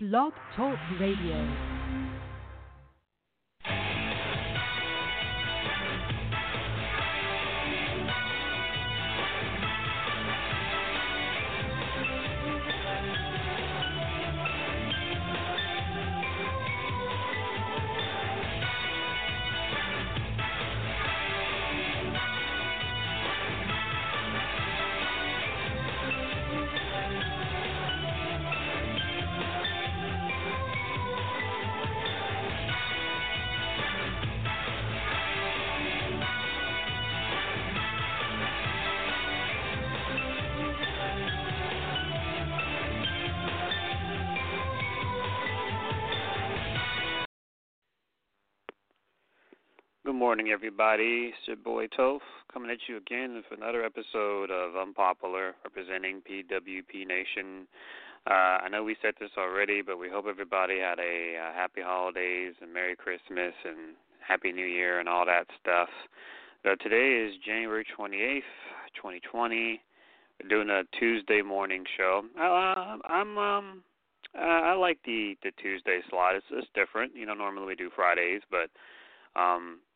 Blog Talk Radio. Good morning, everybody. It's your boy Toph coming at you again for another episode of Unpopular, representing PWP Nation. I know we said this already, but we hope everybody had a happy holidays and Merry Christmas and Happy New Year and all that stuff. Today is January 28th, 2020. We're doing a Tuesday morning show. I like the Tuesday slot. It's different. You know, normally we do Fridays, but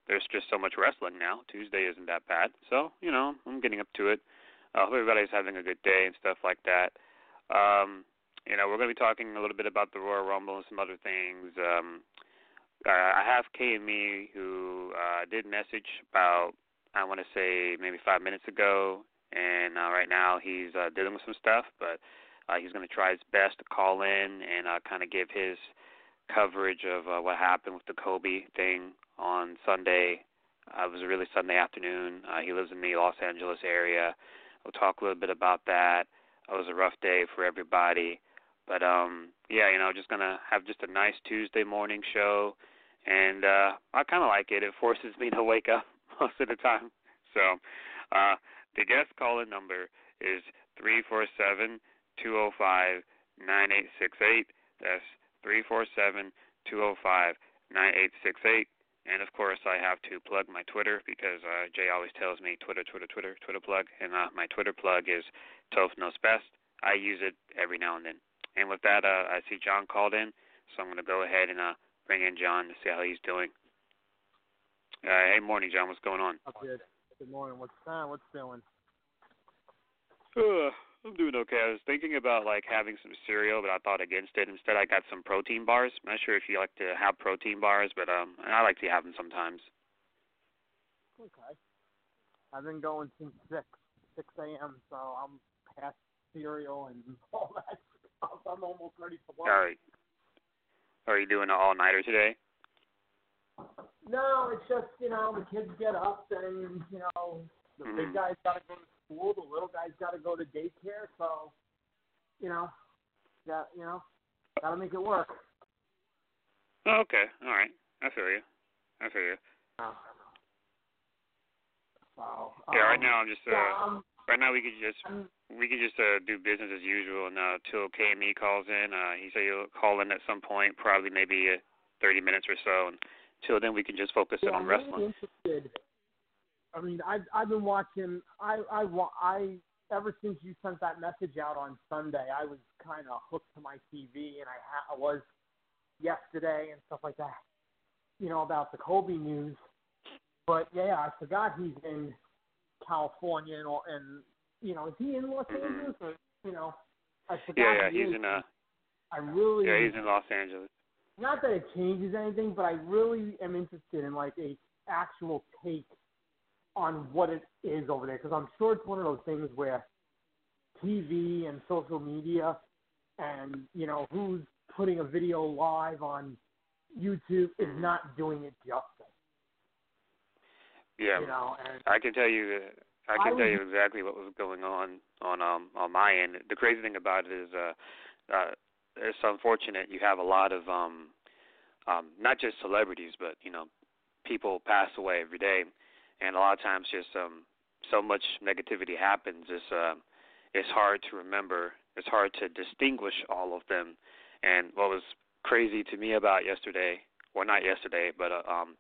there's just so much wrestling now. Tuesday isn't that bad. So, you know, I'm getting up to it. I hope everybody's having a good day and stuff like that. You know, we're going to be talking a little bit about the Royal Rumble and some other things. I have KME who did message about, I want to say, maybe 5 minutes ago. And right now he's dealing with some stuff. But he's going to try his best to call in and kind of give his coverage of what happened with the Kobe thing on Sunday. It was really Sunday afternoon. He lives in the Los Angeles area. We'll talk a little bit about that. It was a rough day for everybody. But, yeah, you know, just going to have just a nice Tuesday morning show. And I kind of like it. It forces me to wake up most of the time. So the guest call-in number is 347-205-9868. That's 347-205-9868. And, of course, I have to plug my Twitter because Jay always tells me Twitter plug. And my Twitter plug is Toph Knows Best. I use it every now and then. And with that, I see John called in, so I'm going to go ahead and bring in John to see how he's doing. Hey, morning, John. What's going on? Good morning. What's time? What's doing? I'm doing okay. I was thinking about, like, having some cereal, but I thought against it. Instead, I got some protein bars. I'm not sure if you like to have protein bars, but I like to have them sometimes. Okay. I've been going since 6 a.m., so I'm past cereal and all that stuff. I'm almost ready to work. All right. Are you doing an all-nighter today? No, it's just, you know, the kids get up and, you know, the big guys got to go to school, the little guy's got to go to daycare, so, got to make it work. Okay, all right. I feel you. Yeah, right now I'm just, right now we could just do business as usual until KME calls in. He said he'll call in at some point, probably maybe 30 minutes or so, and until then we can just focus on wrestling. I mean, I've been watching. I ever since you sent that message out on Sunday, I was kind of hooked to my TV, and I was yesterday and stuff like that. You know, about the Kobe news, but yeah, I forgot he's in California, and you know, is he in Los Angeles? Or, you know, I forgot. Yeah, he's in. Yeah, he's in Los Angeles. Not that it changes anything, but I really am interested in like a actual take on what it is over there, because I'm sure it's one of those things where TV and social media and, you know, who's putting a video live on YouTube is not doing it justice. Yeah, you know, and I can tell you exactly what was going on my end. The crazy thing about it is it's unfortunate you have a lot of not just celebrities, but, you know, people pass away every day. And a lot of times just so much negativity happens. It's hard to remember. It's hard to distinguish all of them. And what was crazy to me about yesterday, well, not yesterday, but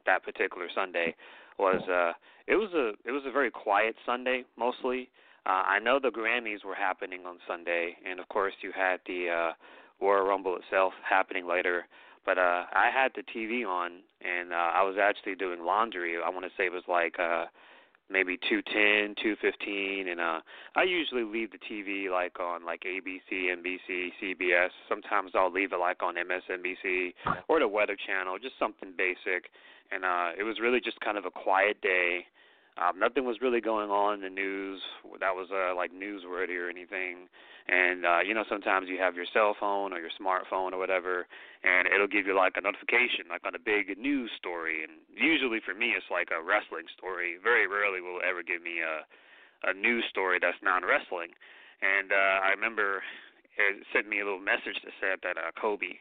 that particular Sunday, was it was a very quiet Sunday mostly. I know the Grammys were happening on Sunday, and of course you had the Royal Rumble itself happening later. But I had the TV on, and I was actually doing laundry. I want to say it was like maybe 2:10, 2:15, and I usually leave the TV like on like ABC, NBC, CBS. Sometimes I'll leave it like on MSNBC or the Weather Channel, just something basic. And it was really just kind of a quiet day. Nothing was really going on in the news that was like newsworthy or anything. And, you know, sometimes you have your cell phone or your smartphone or whatever, and it'll give you like a notification, like on a big news story. And usually for me, it's like a wrestling story. Very rarely will it ever give me a news story that's non-wrestling. And I remember it sent me a little message that said that Kobe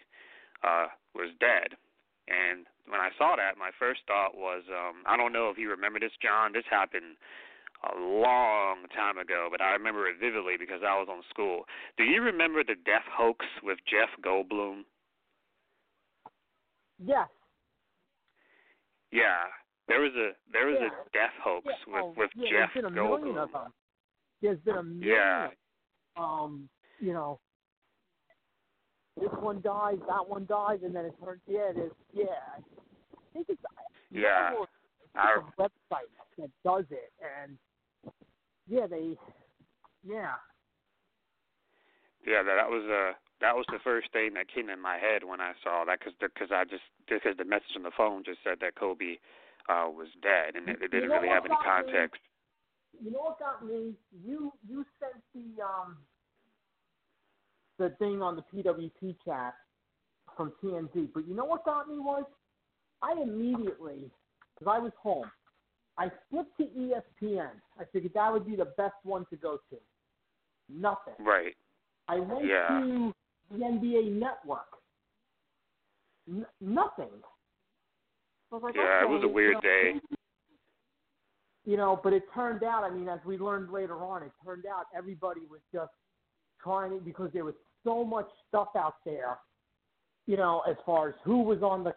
was dead. And when I saw that, my first thought was, I don't know if you remember this, John. This happened a long time ago, but I remember it vividly because I was on school. Do you remember the death hoax with Jeff Goldblum? Yes. Yeah. There was a death hoax with Jeff Goldblum. There's been a million of them. You know. This one dies, that one dies, and then it turns. Yeah, it is. Yeah, I think it's. Yeah, our website that does it, and that was the first thing that came in my head when I saw that, because the message on the phone just said that Kobe was dead, and it didn't really have any context. You know what got me? You sent the thing on the PWP chat from TMZ. But you know what got me was I immediately, because I was home, I flipped to ESPN. I figured that would be the best one to go to. Nothing. Right. I went to the NBA Network. Nothing. So I was like, it was a weird day. You know, but it turned out, I mean, as we learned later on, it turned out everybody was just trying, because there was so much stuff out there, you know, as far as who was on the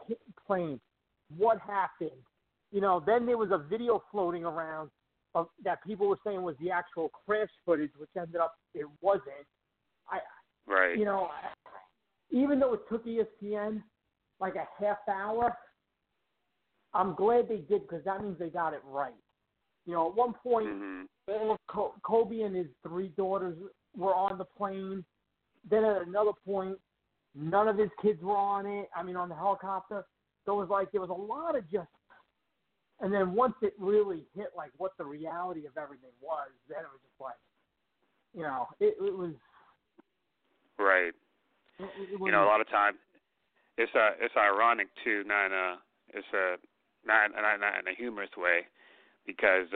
plane, what happened, you know. Then there was a video floating around of, that people were saying was the actual crash footage, which ended up it wasn't. Right. You know, even though it took ESPN like a half hour, I'm glad they did, because that means they got it right. You know, at one point, all of Kobe and his three daughters were on the plane. Then at another point, none of his kids were on it. I mean, on the helicopter. So it was like there was a lot of just. And then once it really hit, like what the reality of everything was, then it was just like, you know, it was. Right. It was, you know, a lot of time. It's ironic too, not in a humorous way, because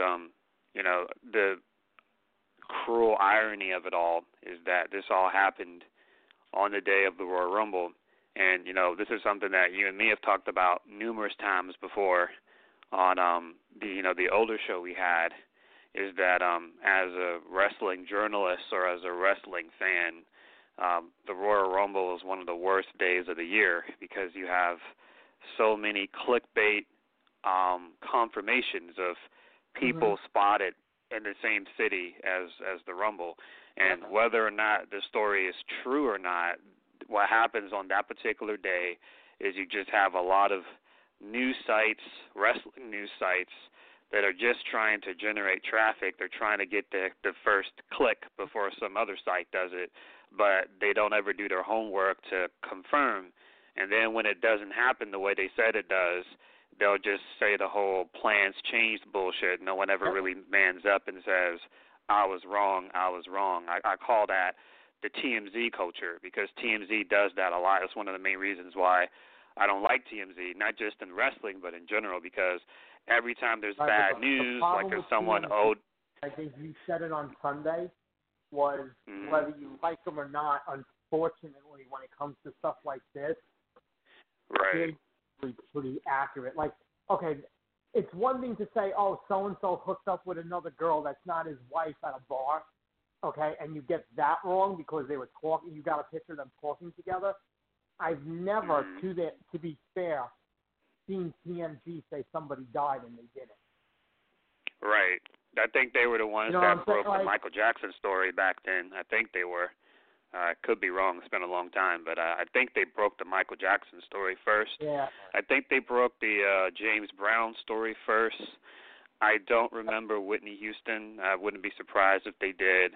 you know, the cruel irony of it all is that this all happened on the day of the Royal Rumble. And, you know, this is something that you and me have talked about numerous times before on the older show we had, is that as a wrestling journalist or as a wrestling fan, the Royal Rumble is one of the worst days of the year, because you have so many clickbait confirmations of people spotted in the same city as the Rumble. And whether or not the story is true or not, what happens on that particular day is you just have a lot of news sites, wrestling news sites, that are just trying to generate traffic. They're trying to get the first click before some other site does it, but they don't ever do their homework to confirm. And then when it doesn't happen the way they said it does, they'll just say the whole plans changed bullshit. No one ever really mans up and says, I was wrong. I call that the TMZ culture, because TMZ does that a lot. It's one of the main reasons why I don't like TMZ, not just in wrestling, but in general, because every time there's bad news, like there's someone owed. I think you said it on Sunday, was whether you like them or not, unfortunately, when it comes to stuff like this, right, it's pretty accurate. Like, okay, it's one thing to say, oh, so-and-so hooked up with another girl that's not his wife at a bar, okay, and you get that wrong because they were talking. You got a picture of them talking together. I've never, to be fair, seen TMG say somebody died and they didn't. Right. I think they were the ones that broke the Michael Jackson story back then. I think they were. I could be wrong. It's been a long time. But I think they broke the Michael Jackson story first. Yeah. I think they broke the James Brown story first. I don't remember Whitney Houston. I wouldn't be surprised if they did.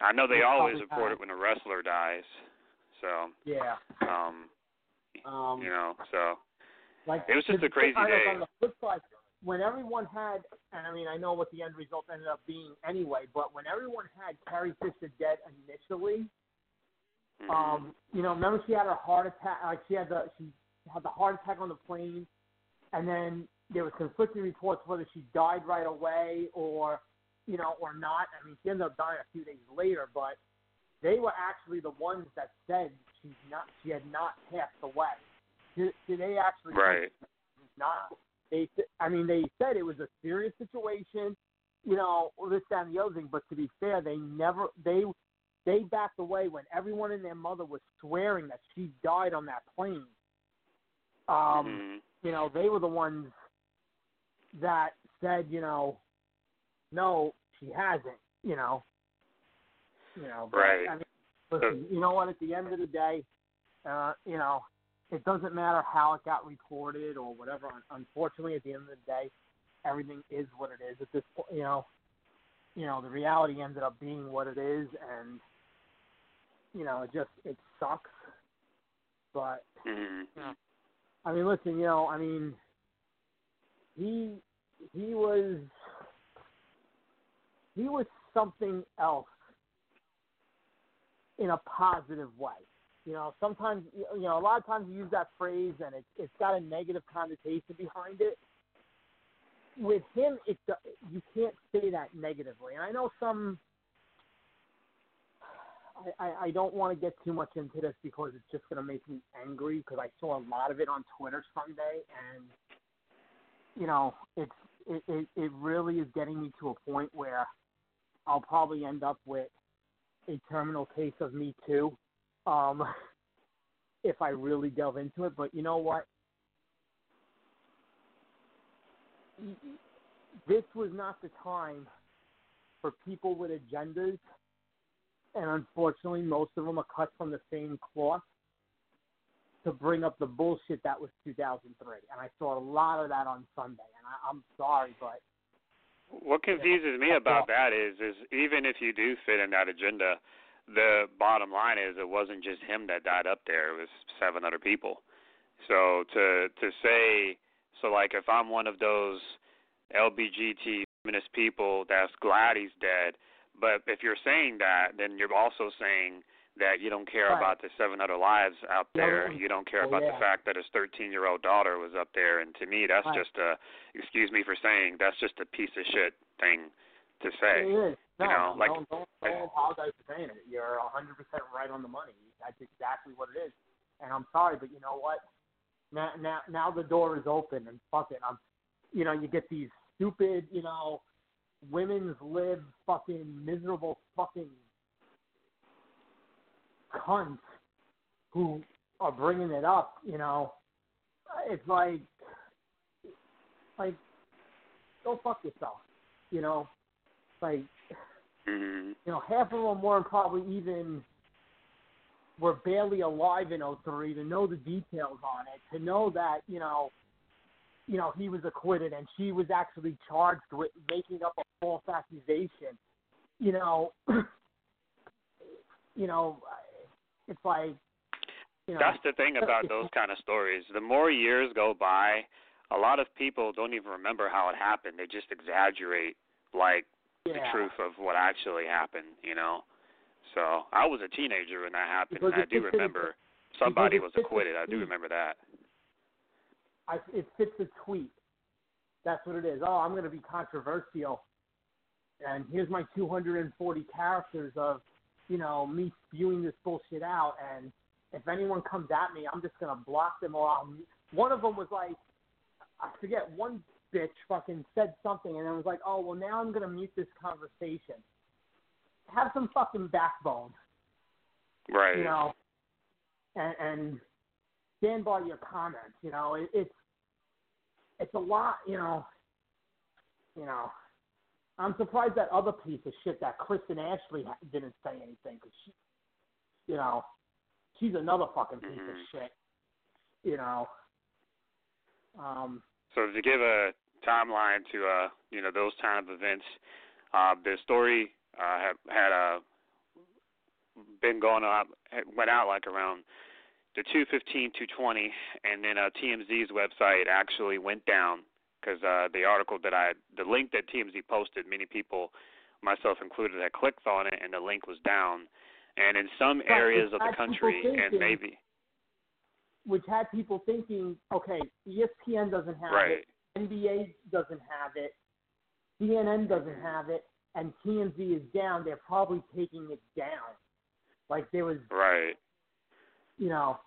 I know they always report it when a wrestler dies. So, yeah. You know, so. Like, it was just a crazy day. On the flip side, when everyone had, and I mean, I know what the end result ended up being anyway, but when everyone had Carrie Fisher dead initially, you know, remember she had a heart attack, like she had the heart attack on the plane, and then there was conflicting reports whether she died right away or, you know, or not. I mean, she ended up dying a few days later, but they were actually the ones that said she had not passed away. Did they actually not? I mean, they said it was a serious situation, you know, this, that, and the other thing. But to be fair, they backed away when everyone and their mother was swearing that she died on that plane. You know, they were the ones that said, you know, no, she hasn't. You know, but, right? I mean, listen, you know what? At the end of the day, you know. It doesn't matter how it got recorded or whatever. Unfortunately, at the end of the day, everything is what it is. At this point, you know, the reality ended up being what it is, and you know, it sucks. But I mean, listen, you know, I mean, he was something else in a positive way. You know, sometimes, you know, a lot of times you use that phrase and it's got a negative connotation behind it. With him, you can't say that negatively. And I know I don't want to get too much into this because it's just going to make me angry because I saw a lot of it on Twitter Sunday. And, you know, it really is getting me to a point where I'll probably end up with a terminal case of Me Too. If I really delve into it, but you know what? This was not the time for people with agendas, and unfortunately, most of them are cut from the same cloth to bring up the bullshit that was 2003. And I saw a lot of that on Sunday, and I'm sorry, but what confuses me about that is even if you do fit in that agenda. The bottom line is it wasn't just him that died up there. It was 7 other people. So to say, so like if I'm one of those LGBT feminist people that's glad he's dead, but if you're saying that, then you're also saying that you don't care about the 7 other lives out there. You don't care about the fact that his 13-year-old daughter was up there. And to me, that's just a, excuse me for saying, that's just a piece of shit thing to say. It is. No, you know, like, don't apologize for saying it. You're 100% right on the money. That's exactly what it is. And I'm sorry, but you know what? Now the door is open, and fuck it. You know, you get these stupid, you know, women's lib fucking miserable fucking cunts who are bringing it up, you know. It's like, go fuck yourself, you know. Like, you know, half of them weren't probably were barely alive in 2003 to know the details on it, to know that, you know, he was acquitted and she was actually charged with making up a false accusation. You know, it's like, you know. That's the thing about those kind of stories. The more years go by, a lot of people don't even remember how it happened. They just exaggerate, like, the truth of what actually happened, you know. So I was a teenager when that happened, and I do remember somebody was acquitted. I do remember that. It fits a tweet. That's what it is. Oh, I'm going to be controversial, and here's my 240 characters of you know, me spewing this bullshit out. And if anyone comes at me, I'm just going to block them. Or one of them was like, I forget, one bitch fucking said something and I was like, oh, well, now I'm going to mute this conversation. Have some fucking backbone. Right. You know, and stand by your comments. You know, it's a lot, you know. I'm surprised that other piece of shit that Kristen Ashley didn't say anything, because she, you know, she's another fucking piece of shit, you know. So to give a timeline to, you know, those kind of events, the story had been going on, went out like around the 2:15, 2:20, and then TMZ's website actually went down. Because the article the link that TMZ posted, many people, myself included, had clicked on it, and the link was down. And in some areas of the country, and maybe. Which had people thinking, okay, ESPN doesn't have it, NBA doesn't have it, CNN doesn't have it, and TMZ is down. They're probably taking it down. Like there was. Right. You know,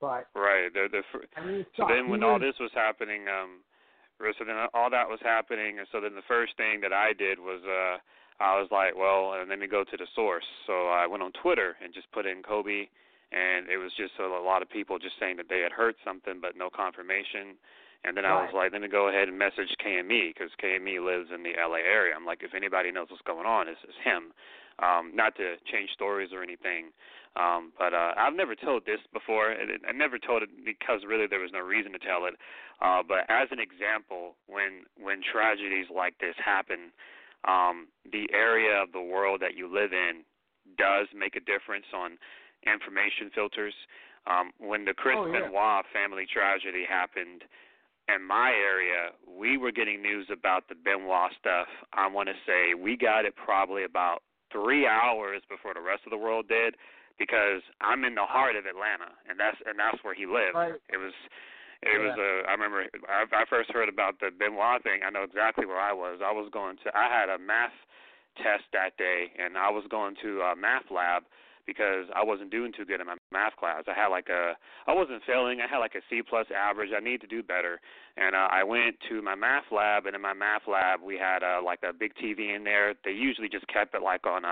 but. Right. I mean, so then when all this was happening, so then all that was happening, and so then the first thing that I did was I was like, well, let me go to the source. So I went on Twitter and just put in Kobe, and it was just a lot of people just saying that they had heard something but no confirmation. And then I was like, let me go ahead and message KME, because KME lives in the L.A. area. I'm like, if anybody knows what's going on, it's him. Not to change stories or anything, but I've never told this before. I never told it because really there was no reason to tell it. But as an example, when tragedies like this happen, the area of the world that you live in does make a difference on information filters. When the Chris Benoit family tragedy happened, in my area, we were getting news about the Benoit stuff. I want to say we got it probably about 3 hours before the rest of the world did, because I'm in the heart of Atlanta, and that's where he lived. Right. I remember I first heard about the Benoit thing. I know exactly where I was. I had a math test that day, and I was going to a math lab, because I wasn't doing too good in my math class. I wasn't failing. I had like a C+ average. I needed to do better. And I went to my math lab, and in my math lab we had like a big TV in there. They usually just kept it like on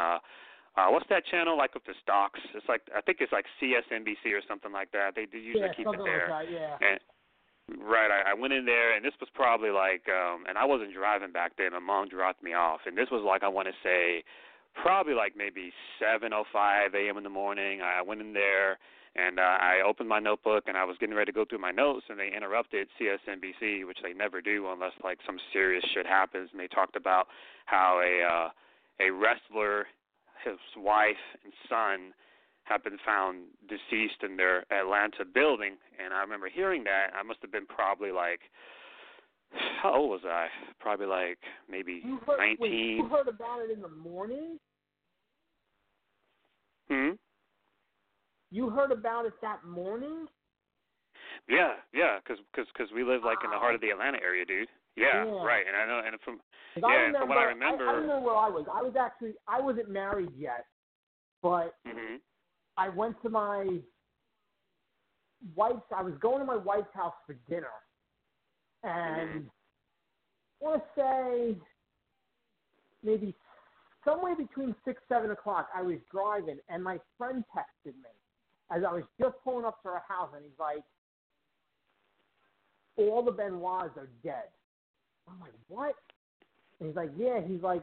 what's that channel like with the stocks? It's like, I think it's like CSNBC or something like that. They usually keep it there. Like that, yeah. I went in there, and this was probably like, and I wasn't driving back then. My mom dropped me off, and this was like, I want to say, probably like maybe 7:05 a.m. in the morning. I went in there, and I opened my notebook, and I was getting ready to go through my notes, and they interrupted CSNBC, which they never do unless like some serious shit happens. And they talked about how a wrestler, his wife and son have been found deceased in their Atlanta building. And I remember hearing that. I must have been probably like, how old was I? Probably like maybe 19. You heard about it in the morning? You heard about it that morning? Yeah, because we live like in the heart of the Atlanta area, dude. Yeah. Right. And I know, and from what I remember, I don't know where I was. I was actually, I wasn't married yet, but I went to my wife's. I was going to my wife's house for dinner. And I want to say maybe somewhere between 6, 7 o'clock, I was driving, and my friend texted me as I was just pulling up to her house, and he's like, all the Benoits are dead. I'm like, what? And he's like, yeah. He's like,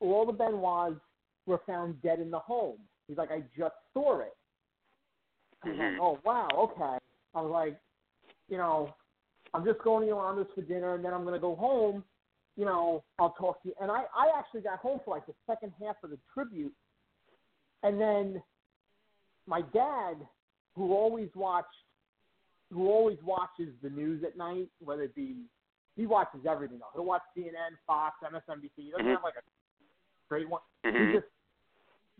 all the Benoits were found dead in the home. He's like, I just saw it. I'm like, oh, wow, okay. I was like, you know, I'm just going to Yolanda's for dinner, and then I'm going to go home. You know, I'll talk to you. And I actually got home for like the second half of the tribute. And then my dad, who always watches the news at night, whether it be, he watches everything. He'll watch CNN, Fox, MSNBC. He doesn't have like a great one. He just,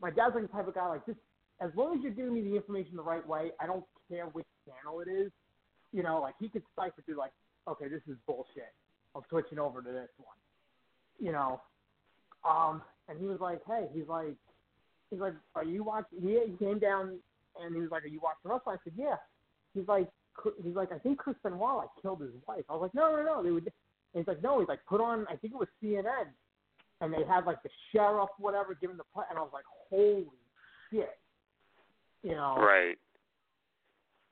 my dad's like the type of guy like, just as long as you're giving me the information the right way, I don't care which channel it is. You know, like, he could cipher through, like, okay, this is bullshit. I'm switching over to this one. You know? And he was like, hey, he's like, He's like, are you watching? He came down and he was like, are you watching wrestling? I said, yeah. He's like, I think Chris Benoit like killed his wife. I was like, no. They would. And he's like, no. He's like, put on. I think it was CNN, and they had like the sheriff, whatever, giving the play. And I was like, holy shit, you know? Right.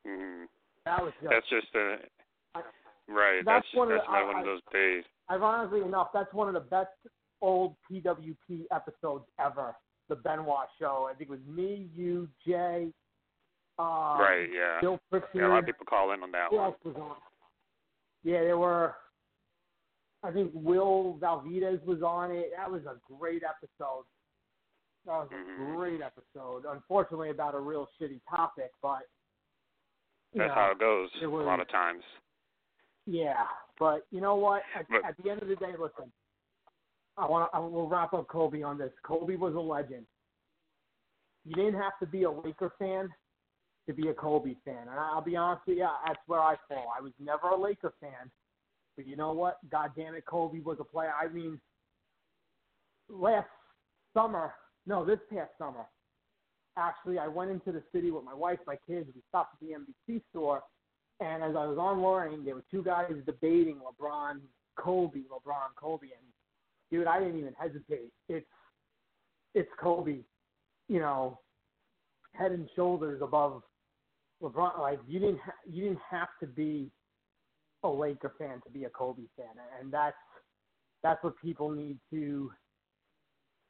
Mm-hmm. That was just. That's just a. Right. That's one of those days. Ironically enough, that's one of the best old PWP episodes ever. The Benoit show. I think it was me, you, Jay. Right, yeah. Bill Pritchard. Yeah, a lot of people call in on that one. Yeah, there were. I think Will Valvides was on it. That was a great episode. Unfortunately, about a real shitty topic, but. That's how it goes a lot of times. Yeah, but you know what? At the end of the day, listen. We'll wrap up Kobe on this. Kobe was a legend. You didn't have to be a Laker fan to be a Kobe fan. And I'll be honest with you, that's where I fall. I was never a Laker fan. But you know what? God damn it, Kobe was a player. I mean, this past summer, actually, I went into the city with my wife, my kids. We stopped at the NBC store. And as I was online, there were two guys debating LeBron, Kobe. And dude, I didn't even hesitate. It's Kobe, you know, head and shoulders above LeBron. Like you didn't have to be a Laker fan to be a Kobe fan, and that's what people need to,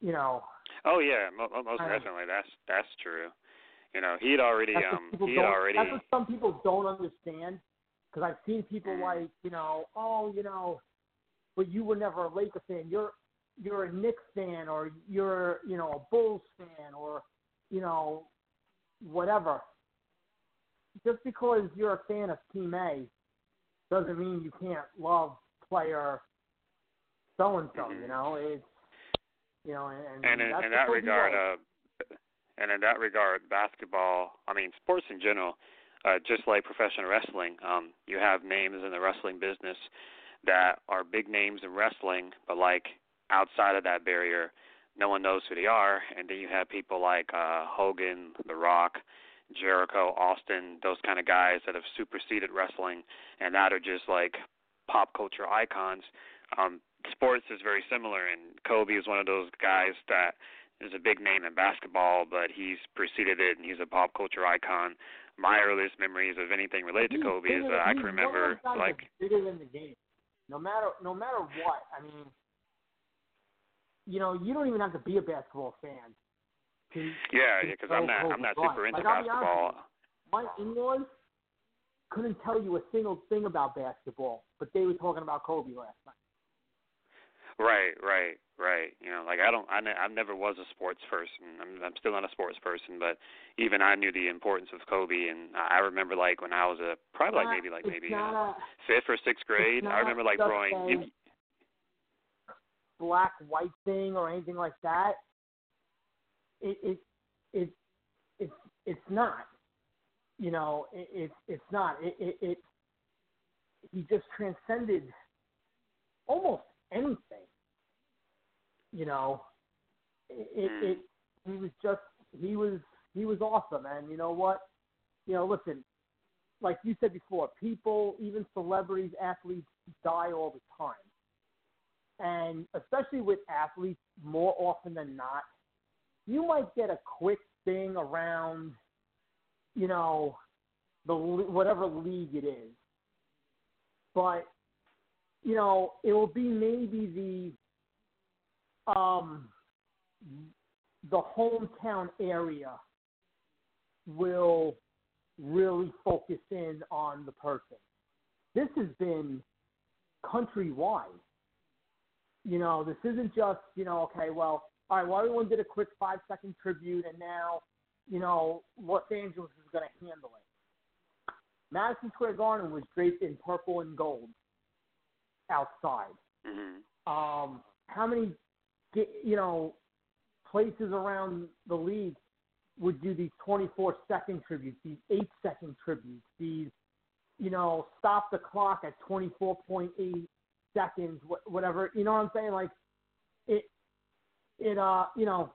you know. Oh yeah, most definitely. That's true. You know, he'd already. That's what some people don't understand, because I've seen people like, you know, oh, you know. But you were never a Laker fan. You're a Knicks fan, or you're, you know, a Bulls fan, or, you know, whatever. Just because you're a fan of Team A doesn't mean you can't love player so and so. You know, it's, you know, and in that regard, basketball. I mean, sports in general, just like professional wrestling, you have names in the wrestling business that are big names in wrestling, but like outside of that barrier, no one knows who they are. And then you have people like Hogan, The Rock, Jericho, Austin, those kind of guys that have superseded wrestling and that are just like pop culture icons. Sports is very similar, and Kobe is one of those guys that is a big name in basketball, but he's preceded it and he's a pop culture icon. My earliest memories of anything related to Kobe is that I can remember like bigger than the game. No matter what, I mean, you know, you don't even have to be a basketball fan. Because I'm not super into basketball. My in-laws couldn't tell you a single thing about basketball, but they were talking about Kobe last night. Right. You know, like I never was a sports person. I'm still not a sports person, but even I knew the importance of Kobe. And I remember, like, when I was probably fifth or sixth grade, I remember like growing black white thing or anything like that. It's not. You know, it's not. He just transcended almost anything. You know, he was awesome. And you know what? You know, listen, like you said before, people, even celebrities, athletes die all the time. And especially with athletes, more often than not, you might get a quick thing around, you know, whatever league it is. But, you know, it will be maybe the hometown area will really focus in on the person. This has been countrywide. You know, this isn't just, you know, okay, well, all right, well, everyone did a quick 5-second tribute, and now, you know, Los Angeles is going to handle it. Madison Square Garden was draped in purple and gold outside. Mm-hmm. How many, you know, places around the league would do these 24-second tributes, these 8-second tributes, these, you know, stop the clock at 24.8 seconds, whatever. You know what I'm saying? Like, you know,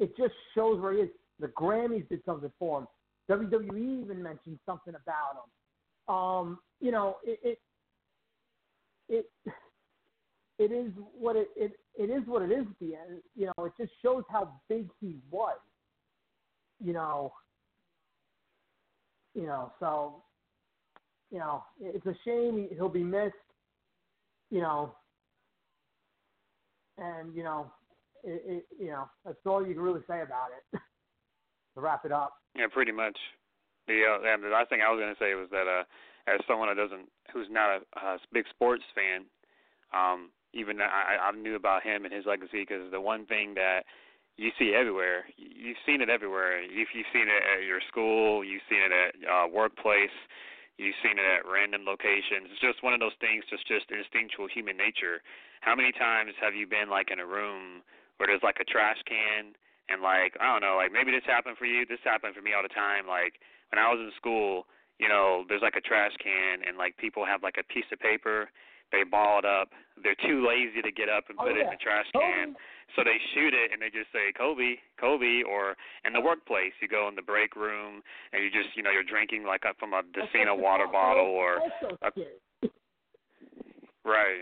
it just shows where he is. The Grammys did something for him. WWE even mentioned something about him. You know, it is what it is at the end. You know, it just shows how big he was. So, it's a shame he'll be missed. And that's all you can really say about it. To wrap it up. Yeah, pretty much. The last thing I was going to say was that as someone who's not a big sports fan, even I knew about him and his legacy because the one thing that you see everywhere, you've seen it everywhere. You've seen it at your school, you've seen it at workplace, you've seen it at random locations. It's just one of those things that's just instinctual human nature. How many times have you been, like, in a room where there's, like, a trash can and, like, I don't know, like, maybe this happened for you, this happened for me all the time. Like, when I was in school, there's, like, a trash can and, like, people have, like, a piece of paper. They ball it up. They're too lazy to get up and put it in the trash can. So they shoot it, and they just say, Kobe, Kobe, or in the workplace, you go in the break room, and you just, you're drinking like from a Decena water bottle or right,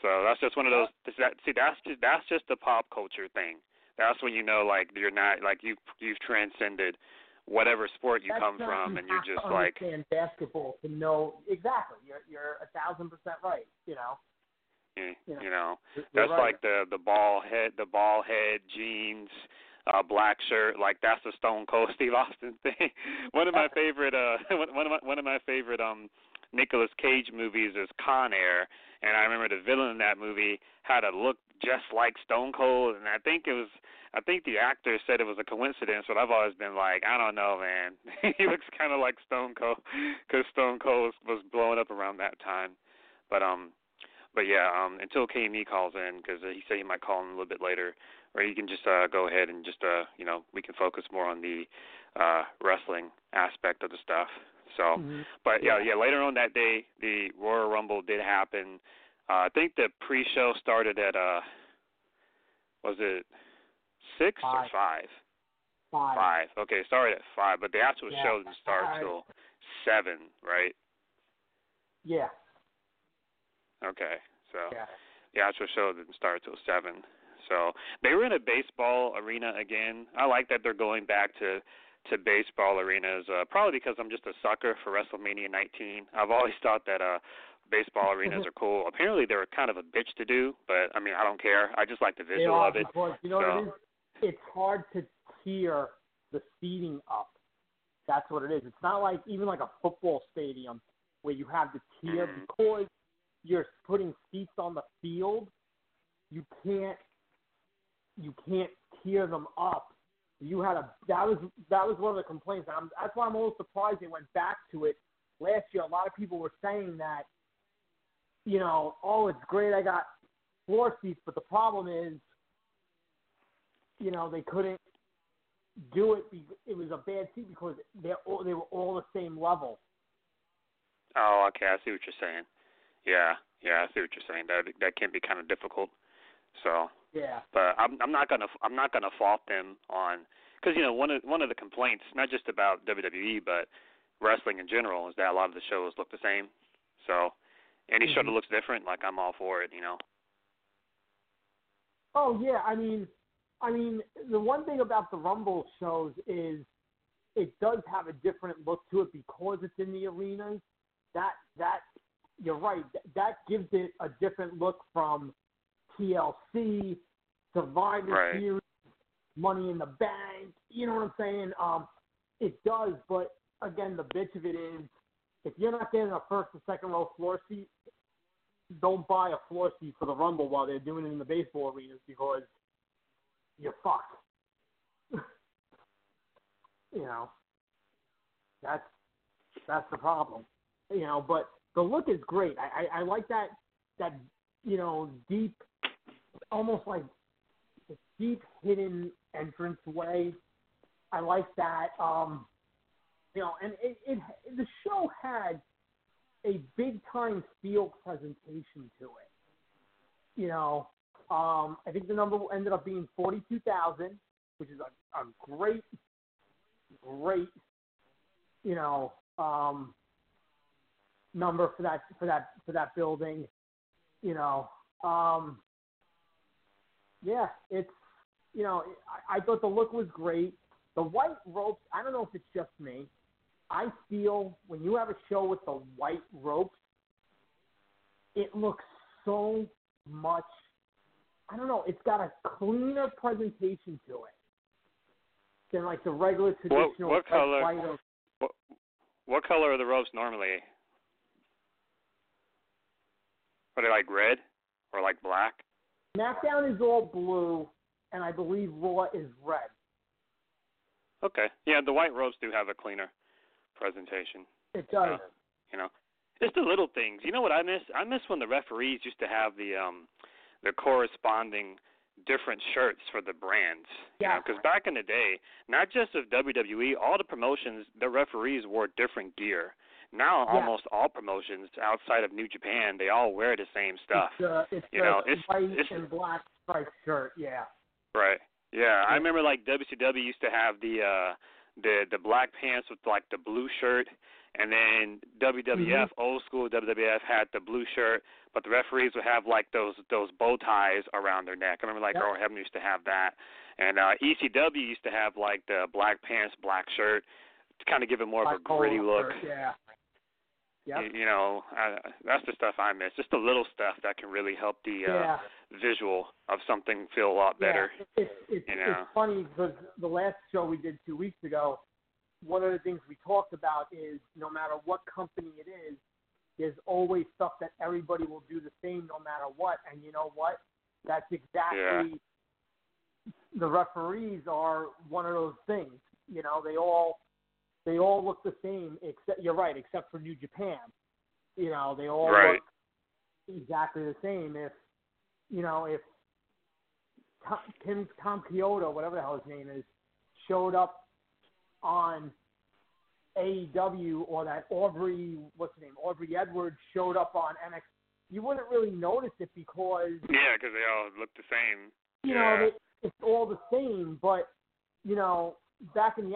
So that's just one of those. That's just the pop culture thing. That's when like you're not like you've transcended whatever sport you come from, and you're just like basketball to know exactly. You're 1,000% right. That's right. Like the ball head jeans, black shirt. Like that's the Stone Cold Steve Austin thing. One of my favorite Nicolas Cage movies is Con Air, and I remember the villain in that movie had a look just like Stone Cold, and I think the actor said it was a coincidence, but I've always been like, I don't know, man. He looks kind of like Stone Cold because Stone Cold was blowing up around that time. But until KME calls in, because he said he might call in a little bit later, or you can just go ahead and just we can focus more on the wrestling aspect of the stuff. So, later on that day, the Royal Rumble did happen. I think the pre-show started at was it 6 or 5? 5. Okay, started at 5, but the actual show didn't start till 7, right? Yeah. Okay, so the actual show didn't start till 7. So they were in a baseball arena again. I like that they're going back to baseball arenas, probably because I'm just a sucker for WrestleMania 19. I've always thought that baseball arenas are cool. Apparently, they're kind of a bitch to do, but, I mean, I don't care. I just like the visual of it. What it is? It's hard to tier the seating up. That's what it is. It's not like even like a football stadium where you have the tier because you're putting seats on the field. You can't tier them up. You had that was one of the complaints. That's why I'm a little surprised they went back to it. Last year, a lot of people were saying that, it's great I got floor seats, but the problem is, they couldn't do it. It was a bad seat because they were all the same level. Oh, okay. I see what you're saying. Yeah, I see what you're saying. That can be kind of difficult. So yeah, but I'm not gonna fault them on because one of the complaints, not just about WWE, but wrestling in general, is that a lot of the shows look the same. So any show that looks different, like, I'm all for it, Oh yeah, I mean the one thing about the Rumble shows is it does have a different look to it because it's in the arenas. That you're right. That gives it a different look from TLC, Survivor Series, Money in the Bank. You know what I'm saying? It does, but again, the bitch of it is, if you're not getting a first or second row floor seat, don't buy a floor seat for the Rumble while they're doing it in the baseball arenas because you're fucked. That's the problem. But the look is great. I like that deep, almost like a deep hidden entranceway. I like that. And the show had a big-time field presentation to it. I think the number ended up being 42,000. which is a great, you know, number for that building, you know. Yeah, it's, you know, I thought the look was great. The white ropes, I don't know if it's just me. I feel when you have a show with the white ropes, it looks so much, I don't know, it's got a cleaner presentation to it than like the regular traditional white ropes. What color are the ropes normally? Are they like red or like black? SmackDown is all blue, and I believe Raw is red. Okay. Yeah, the white ropes do have a cleaner presentation. It does. You know, just the little things. You know what I miss? I miss when the referees used to have the corresponding different shirts for the brands. Yeah. Because back in the day, not just with WWE, all the promotions, the referees wore different gear. Now almost all promotions outside of New Japan, they all wear the same stuff. It's white and black striped shirt, yeah. Right. Yeah, I remember like WCW used to have the black pants with like the blue shirt, and then WWF, old school WWF, had the blue shirt, but the referees would have like those bow ties around their neck. I remember like Earl Hebner used to have that, and ECW used to have like the black pants, black shirt, to kind of give it more of a gritty look. Yeah. Yep. You know, that's the stuff I miss. Just the little stuff that can really help the visual of something feel a lot better. It's funny because the last show we did 2 weeks ago, one of the things we talked about is no matter what company it is, there's always stuff that everybody will do the same no matter what. And you know what? That's exactly the referees are one of those things. You know, they all look the same, except you're right, except for New Japan. You know, they all look exactly the same. If Tom Chiodo, whatever the hell his name is, showed up on AEW, or that Aubrey Edwards showed up on NXT, you wouldn't really notice it because they all look the same. You know, it's all the same, but you know. Back in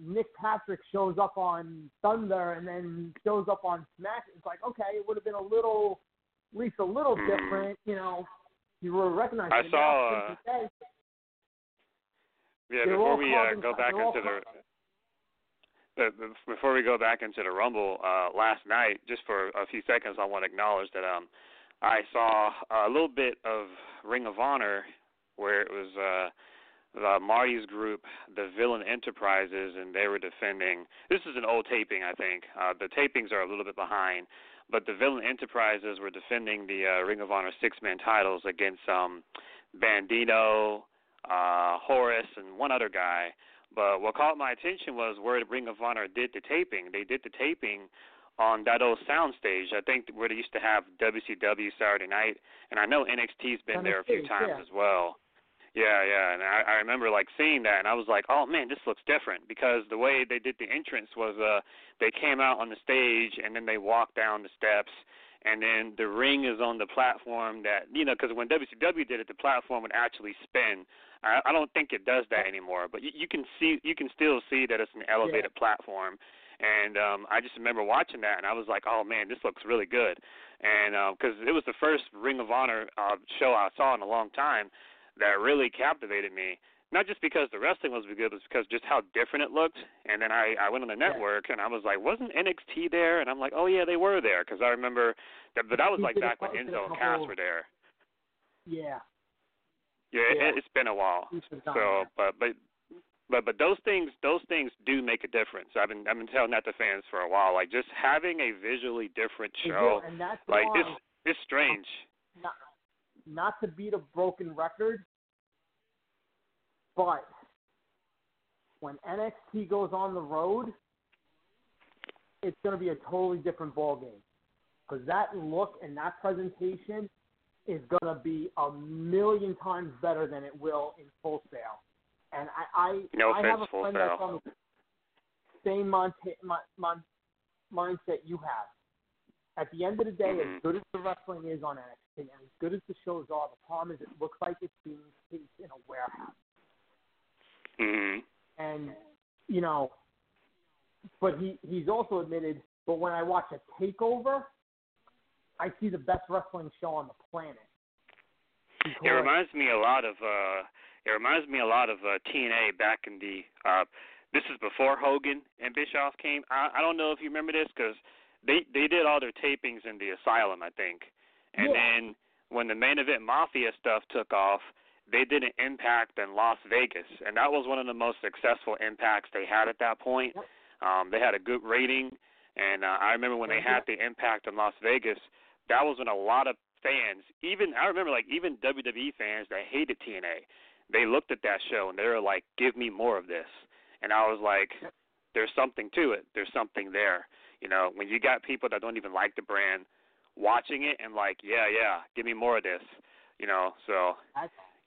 Nick Patrick shows up on Thunder and then shows up on Smack. It's like, okay, it would have been at least a little different, you know. You were recognized. I saw. Before we go back into the Rumble last night, just for a few seconds, I want to acknowledge that I saw a little bit of Ring of Honor where it was. Marty's group, the Villain Enterprises, and they were defending. This is an old taping, I think. The tapings are a little bit behind, but the Villain Enterprises were defending the Ring of Honor 6-man titles against Bandito, Horace, and one other guy. But what caught my attention was where Ring of Honor did the taping. They did the taping on that old soundstage, I think, where they used to have WCW Saturday night, and I know NXT's been there a few times as well. Yeah, and I remember, like, seeing that, and I was like, oh, man, this looks different, because the way they did the entrance was they came out on the stage, and then they walked down the steps, and then the ring is on the platform that, you know, because when WCW did it, the platform would actually spin. I don't think it does that anymore, but you can still see that it's an elevated platform. And I just remember watching that, and I was like, oh, man, this looks really good. And because it was the first Ring of Honor show I saw in a long time, that really captivated me, not just because the wrestling was good, but because just how different it looked. And then I went on the network, and I was like, wasn't NXT there? And I'm like, oh, yeah, they were there, because I remember that, but that was like back when Enzo and Cass were there. Yeah. Yeah, it's been a while. So, but those things do make a difference. I've been telling that to fans for a while, like just having a visually different show, and that's like it's strange. Not to beat a broken record, but when NXT goes on the road, it's going to be a totally different ballgame, because that look and that presentation is going to be 1,000,000 times better than it will in Full Sail. And I have a friend that's on the same mindset you have. At the end of the day, as good as the wrestling is on NXT and as good as the shows are, the problem is it looks like it's being staged in a warehouse. Mm-hmm. And, you know, but he's also admitted, but when I watch a takeover, I see the best wrestling show on the planet. It reminds me a lot of TNA back in the this is before Hogan and Bischoff came. I don't know if you remember this because they did all their tapings in the Asylum, I think. And then when the Main Event Mafia stuff took off, they did an Impact in Las Vegas, and that was one of the most successful Impacts they had at that point. They had a good rating, and I remember when they had the Impact in Las Vegas, that was when a lot of fans, even WWE fans that hated TNA, they looked at that show and they were like, "Give me more of this." And I was like, "There's something to it. There's something there." You know, when you got people that don't even like the brand watching it and like, yeah, give me more of this. You know, so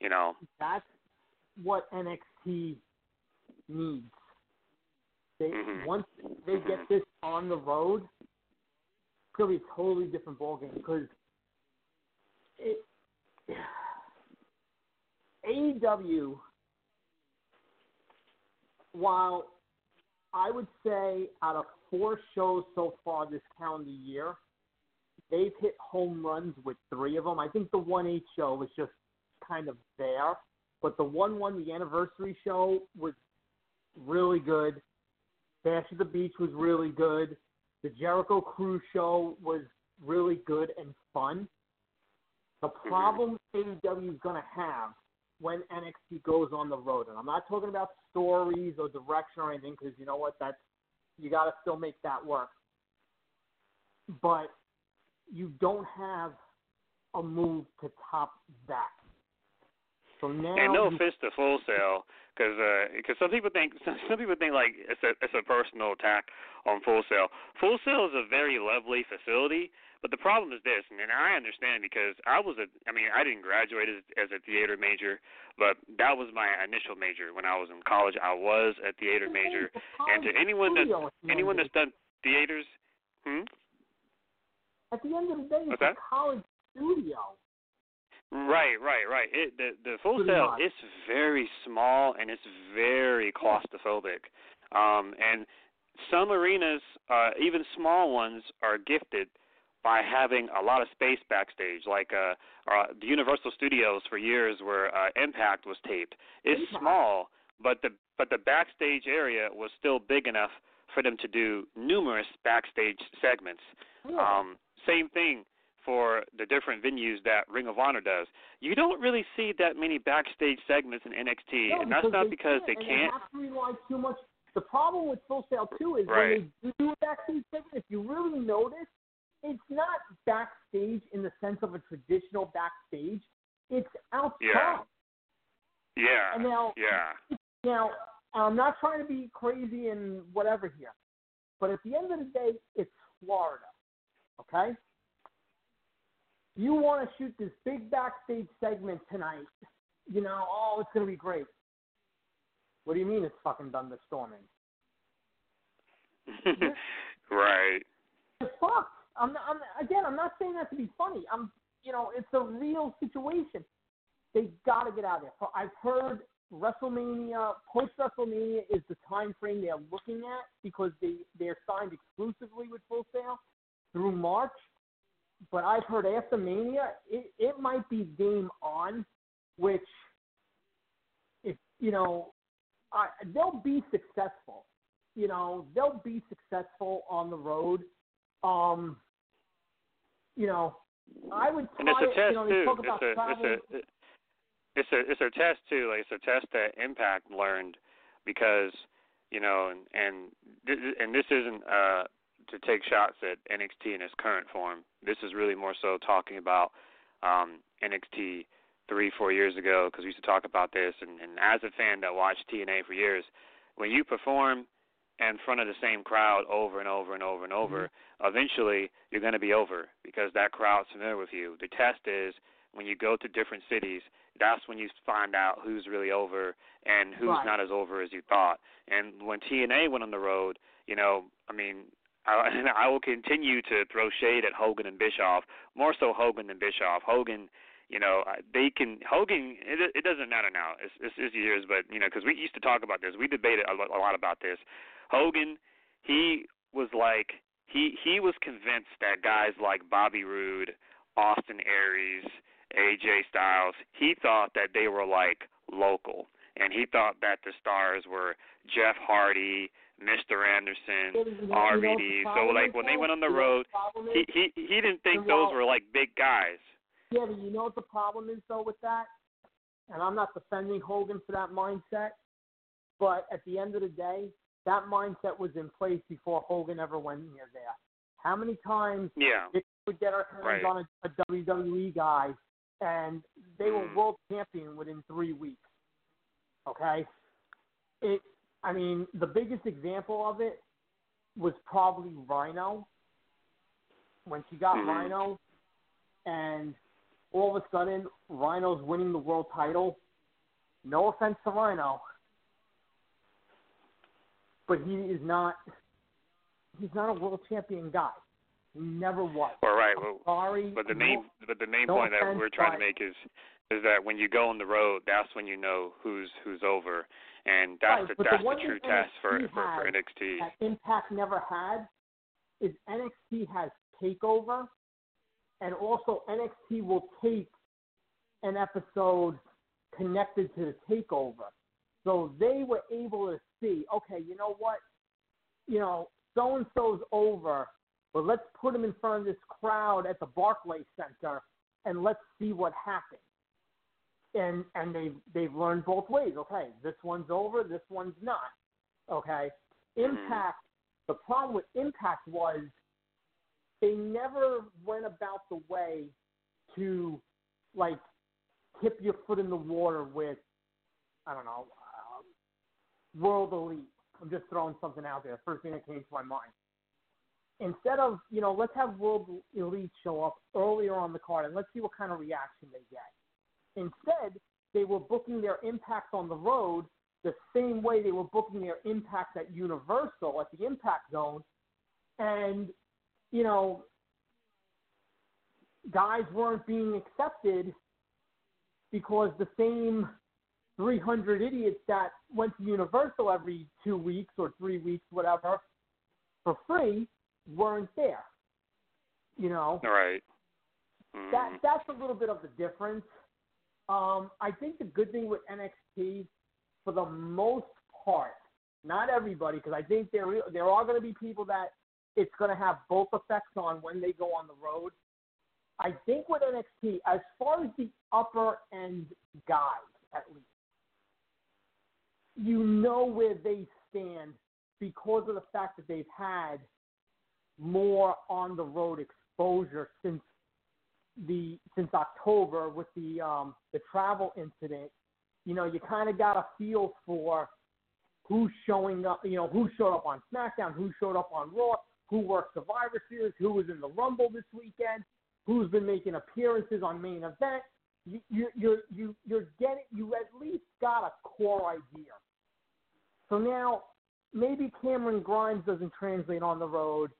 you know that's what NXT needs. They once they get this on the road, it's gonna be a totally different ballgame because AEW, while I would say out of 4 shows so far this calendar year, they've hit home runs with 3 of them. I think the 1/8 show was just kind of there, but the 1/1, the anniversary show, was really good. Bash at the Beach was really good. The Jericho Cruise show was really good and fun. The problem AEW is going to have when NXT goes on the road, and I'm not talking about stories or direction or anything, because you know what, that's, you got to still make that work. But you don't have a move to top that. So now, and no offense to Full Sail, because some people think like it's a personal attack on Full Sail. Full Sail is a very lovely facility. But the problem is this, and I understand because I didn't graduate as a theater major, but that was my initial major when I was in college. I was a theater major, and to anyone that's done theaters, at the end of the day, it's a college studio. Right. The Full Sail, it's very small and it's very claustrophobic, and some arenas, even small ones, are gifted by having a lot of space backstage, like the Universal Studios for years where Impact was taped. It's small, but the backstage area was still big enough for them to do numerous backstage segments. Yeah. Same thing for the different venues that Ring of Honor does. You don't really see that many backstage segments in NXT, and that's not because they can't. They have to rely too much. The problem with Full Sail, too, is when they do a backstage segment, if you really notice, it's not backstage in the sense of a traditional backstage. It's outside. Yeah. And now, I'm not trying to be crazy and whatever here, but at the end of the day, it's Florida, okay? You want to shoot this big backstage segment tonight. You know, it's going to be great. What do you mean it's fucking thunderstorming? Right. It's fucked. I'm not saying that to be funny. It's a real situation. They got to get out of there. I've heard WrestleMania, post-WrestleMania is the time frame they're looking at because they're signed exclusively with Full Sail through March. But I've heard after Mania, it might be game on, which, if you know, they'll be successful. You know, they'll be successful on the road. I would try it's a test that Impact learned because, you know, and this isn't to take shots at NXT in its current form. This is really more so talking about NXT 3-4 years ago, because we used to talk about this, and as a fan that watched TNA for years, when you perform in front of the same crowd over and over and over and over, eventually you're going to be over because that crowd's familiar with you. The test is when you go to different cities, that's when you find out who's really over and who's not as over as you thought. And when TNA went on the road, you know, I mean, I will continue to throw shade at Hogan and Bischoff, more so Hogan than Bischoff. Hogan, you know, they can – Hogan, it doesn't matter now. It's years, but, you know, because we used to talk about this. We debated a lot about this. Hogan, he was like – he was convinced that guys like Bobby Roode, Austin Aries, AJ Styles, he thought that they were like local. And he thought that the stars were Jeff Hardy, Mr. Anderson, RVD. So, like, when they went on the road, he didn't think those were, like, big guys. Yeah, but you know what the problem is, though, with that? And I'm not defending Hogan for that mindset. But at the end of the day, that mindset was in place before Hogan ever went near there. How many times did we get our hands on a WWE guy, and they were world champion within 3 weeks? Okay? I mean, the biggest example of it was probably Rhino. When she got Rhino, and all of a sudden, Rhino's winning the world title. No offense to Rhino, but he's not a world champion guy. He never was. All right. Well, sorry. But the main point that we're trying to make is that when you go on the road, that's when you know who's over. And that's the true test for NXT. That Impact never had is NXT has TakeOver, and also NXT will take an episode connected to the TakeOver. So they were able to see, okay, you know what? You know, so-and-so's over, but let's put him in front of this crowd at the Barclays Center and let's see what happens. And they've learned both ways. Okay, this one's over, this one's not. Okay, Impact. The problem with Impact was they never went about the way to like tip your foot in the water with World Elite. I'm just throwing something out there. First thing that came to my mind. Instead of let's have World Elite show up earlier on the card and let's see what kind of reaction they get. Instead, they were booking their Impact on the road the same way they were booking their Impact at Universal, at the Impact Zone. And, guys weren't being accepted because the same 300 idiots that went to Universal every 2 weeks or 3 weeks, whatever, for free, weren't there. All right. That's a little bit of the difference. I think the good thing with NXT, for the most part, not everybody, because I think there are going to be people that it's going to have both effects on when they go on the road. I think with NXT, as far as the upper-end guys, at least, where they stand because of the fact that they've had more on-the-road exposure since October with the travel incident. You kind of got a feel for who's showing up, who showed up on SmackDown, who showed up on Raw, who worked Survivor Series, who was in the Rumble this weekend, who's been making appearances on Main Event. You at least got a core idea. So now maybe Cameron Grimes doesn't translate on the road,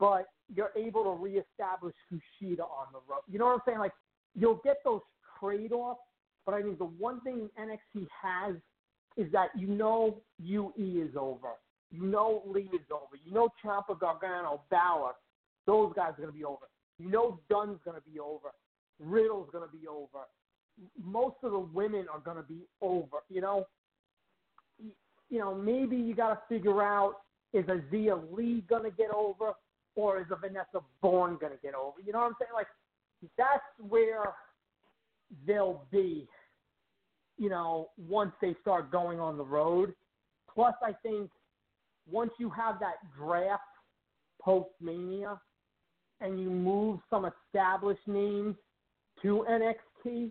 but you're able to reestablish Kushida on the road. You know what I'm saying? Like, you'll get those trade-offs, but I mean, the one thing NXT has is that UE is over. Lee is over. Ciampa, Gargano, Balor, those guys are going to be over. Dunn's going to be over. Riddle's going to be over. Most of the women are going to be over, Maybe you got to figure out, is a Zia Lee going to get over? Or is a Vanessa Bourne going to get over? You know what I'm saying? Like, that's where they'll be, once they start going on the road. Plus, I think once you have that draft post-Mania and you move some established names to NXT,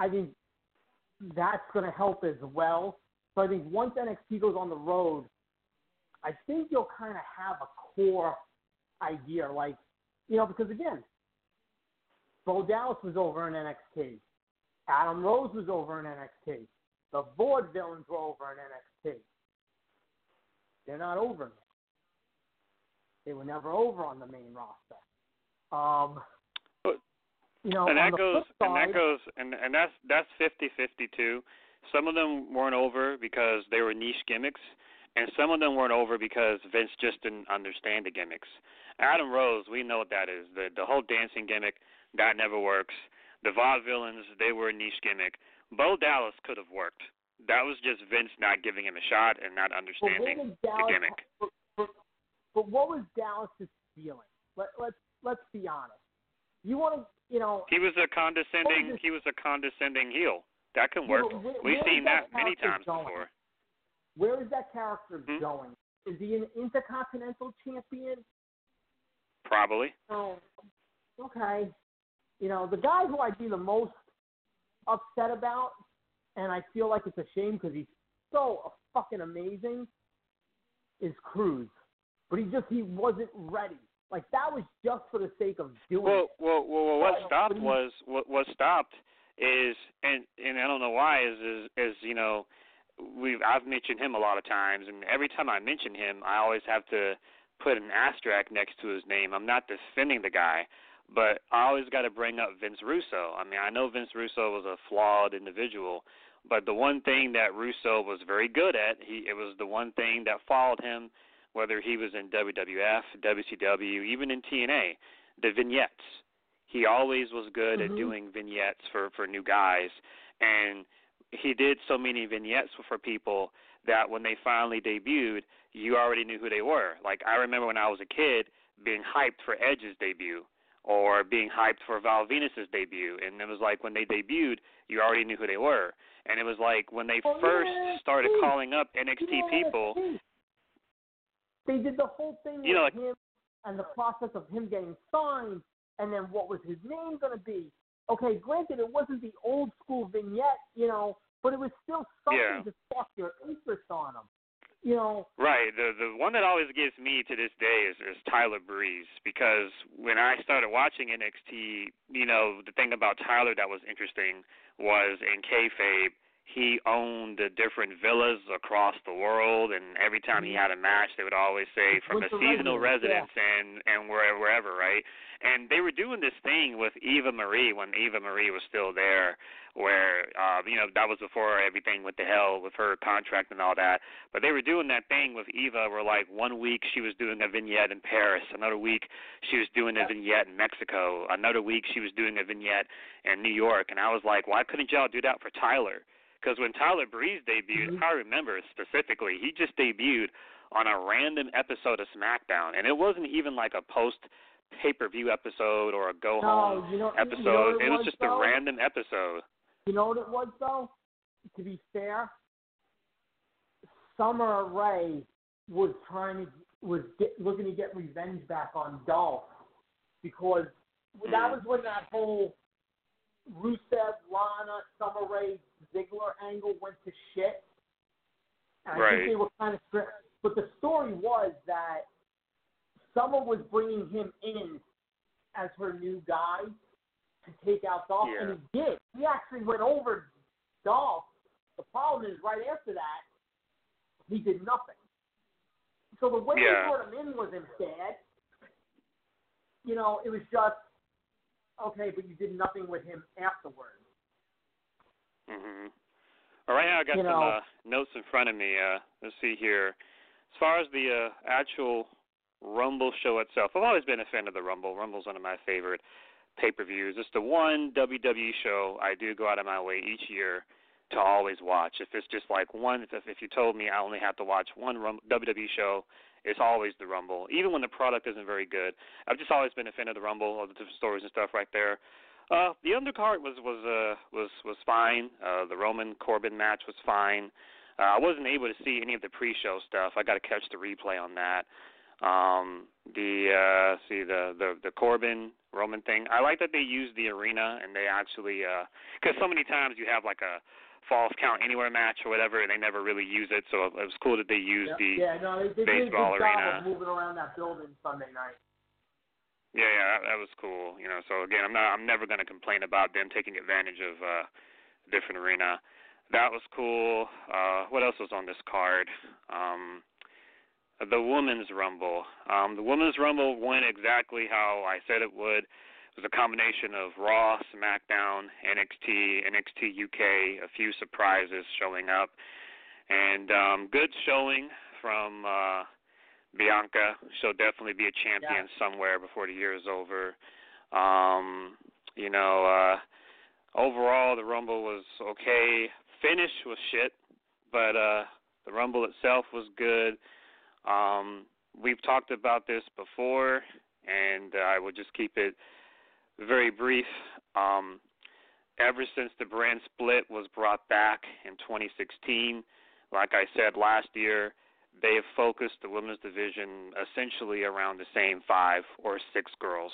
I think that's going to help as well. So I think once NXT goes on the road, I think you'll kind of have a core idea, like, because again, Bo Dallas was over in NXT. Adam Rose was over in NXT. The Vaudevillains were over in NXT. They're not over now. They were never over on the main roster. And that's 50/50 too. Some of them weren't over because they were niche gimmicks, and some of them weren't over because Vince just didn't understand the gimmicks. Adam Rose, we know what that is. The whole dancing gimmick, that never works. The Vaudevillains, they were a niche gimmick. Bo Dallas could have worked. That was just Vince not giving him a shot and not understanding the gimmick. But what was Dallas's feeling? Let's be honest. You want to, he was a condescending heel. That can work. We've seen that many times before. Where is that character going? Is he an Intercontinental Champion? Probably. Okay. The guy who I'd be the most upset about, and I feel like it's a shame because he's so fucking amazing, is Cruz. But he wasn't ready. Like, that was just for the sake of doing it. Well, what stopped is, and I don't know why, is I've mentioned him a lot of times, and every time I mention him, I always have to put an asterisk next to his name. I'm not defending the guy, but I always got to bring up Vince Russo. I mean, I know Vince Russo was a flawed individual, but the one thing that Russo was very good at, it was the one thing that followed him, whether he was in WWF, WCW, even in TNA, the vignettes. He always was good at doing vignettes for new guys, and he did so many vignettes for people that when they finally debuted, you already knew who they were. Like, I remember when I was a kid being hyped for Edge's debut or being hyped for Val Venus' debut, and it was like when they debuted, you already knew who they were. And it was like when they first started calling up NXT people. They did the whole thing with him and the process of him getting signed, and then what was his name going to be. Okay, granted, it wasn't the old school vignette, but it was still something to spark your interest on him. Right. The one that always gets me to this day is Tyler Breeze, because when I started watching NXT, the thing about Tyler that was interesting was in kayfabe, he owned the different villas across the world, and every time he had a match, they would always say, from a seasonal residence and wherever, right? And they were doing this thing with Eva Marie when Eva Marie was still there, where, that was before everything went to hell with her contract and all that. But they were doing that thing with Eva where, like, one week she was doing a vignette in Paris. Another week she was doing a vignette in Mexico. Another week she was doing a vignette in New York. And I was like, why couldn't y'all do that for Tyler? Because when Tyler Breeze debuted, I remember specifically, he just debuted on a random episode of SmackDown. And it wasn't even like a post-pay-per-view episode or a go-home episode. It was just a random episode. You know what it was, though? To be fair, Summer Rae was looking to get revenge back on Dolph, because that was when that whole Rusev, Lana, Summer Rae, Ziggler angle went to shit. And I think they were kind of strict. But the story was that Summer was bringing him in as her new guy to take out Dolph, and he did. He actually went over Dolph. The problem is, right after that, he did nothing. So the way they brought him in wasn't bad. It was just, okay, but you did nothing with him afterwards. Mm-hmm. All right, now I got some notes in front of me. Let's see here. As far as the actual Rumble show itself, I've always been a fan of the Rumble. Rumble's one of my favorite pay-per-views. It's the one WWE show I do go out of my way each year to always watch. If it's just like one, if you told me I only have to watch one WWE show, it's always the Rumble. Even when the product isn't very good, I've just always been a fan of the Rumble, all the different stories and stuff right there. The undercard was fine. The Roman Corbin match was fine. I wasn't able to see any of the pre-show stuff. I got to catch the replay on that. The Corbin Roman thing. I like that they used the arena, and they actually because so many times you have like a false count anywhere match or whatever, and they never really use it. So it was cool that they used the baseball arena. Of moving around that building Sunday night. Yeah, that was cool. So again, I'm never going to complain about them taking advantage of a different arena. That was cool. What else was on this card? The Women's Rumble. The Women's Rumble went exactly how I said it would. It was a combination of Raw, SmackDown, NXT, NXT UK, a few surprises showing up, and good showing from Bianca. She'll definitely be a champion somewhere before the year is over. Overall, the Rumble was okay. Finish was shit, but the Rumble itself was good. We've talked about this before, and I will just keep it very brief. Ever since the brand split was brought back in 2016, like I said last year, they have focused the women's division essentially around the same 5 or 6 girls: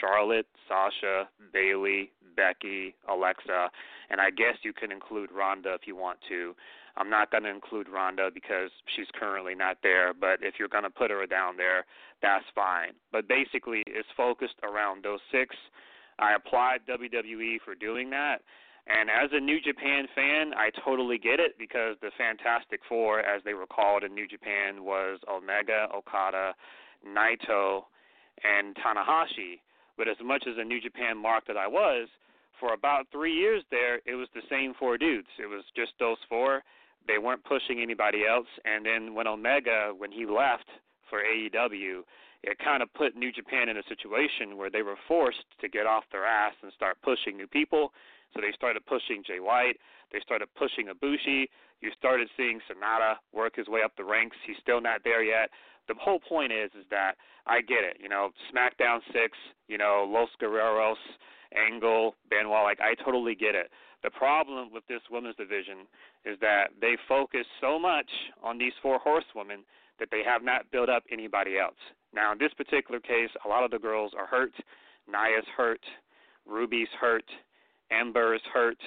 Charlotte, Sasha, Bayley, Becky, Alexa, and I guess you can include Ronda if you want to. I'm not going to include Ronda because she's currently not there, but if you're going to put her down there, that's fine. But basically, it's focused around those 6. I applaud WWE for doing that. And as a New Japan fan, I totally get it, because the Fantastic Four, as they were called in New Japan, was Omega, Okada, Naito, and Tanahashi. But as much as a New Japan mark that I was, for about 3 years there, it was the same 4 dudes. It was just those 4. They weren't pushing anybody else. And then when Omega, when he left for AEW, it kind of put New Japan in a situation where they were forced to get off their ass and start pushing new people. So they started pushing Jay White. They started pushing Ibushi. You started seeing Sonata work his way up the ranks. He's still not there yet. The whole point is that I get it. You know, SmackDown 6, you know, Los Guerreros, Angle, Benoit, like, I totally get it. The problem with this women's division is that they focus so much on these 4 horsewomen that they have not built up anybody else. Now, in this particular case, a lot of the girls are hurt. Naya's hurt. Ruby's hurt. Amber is hurt,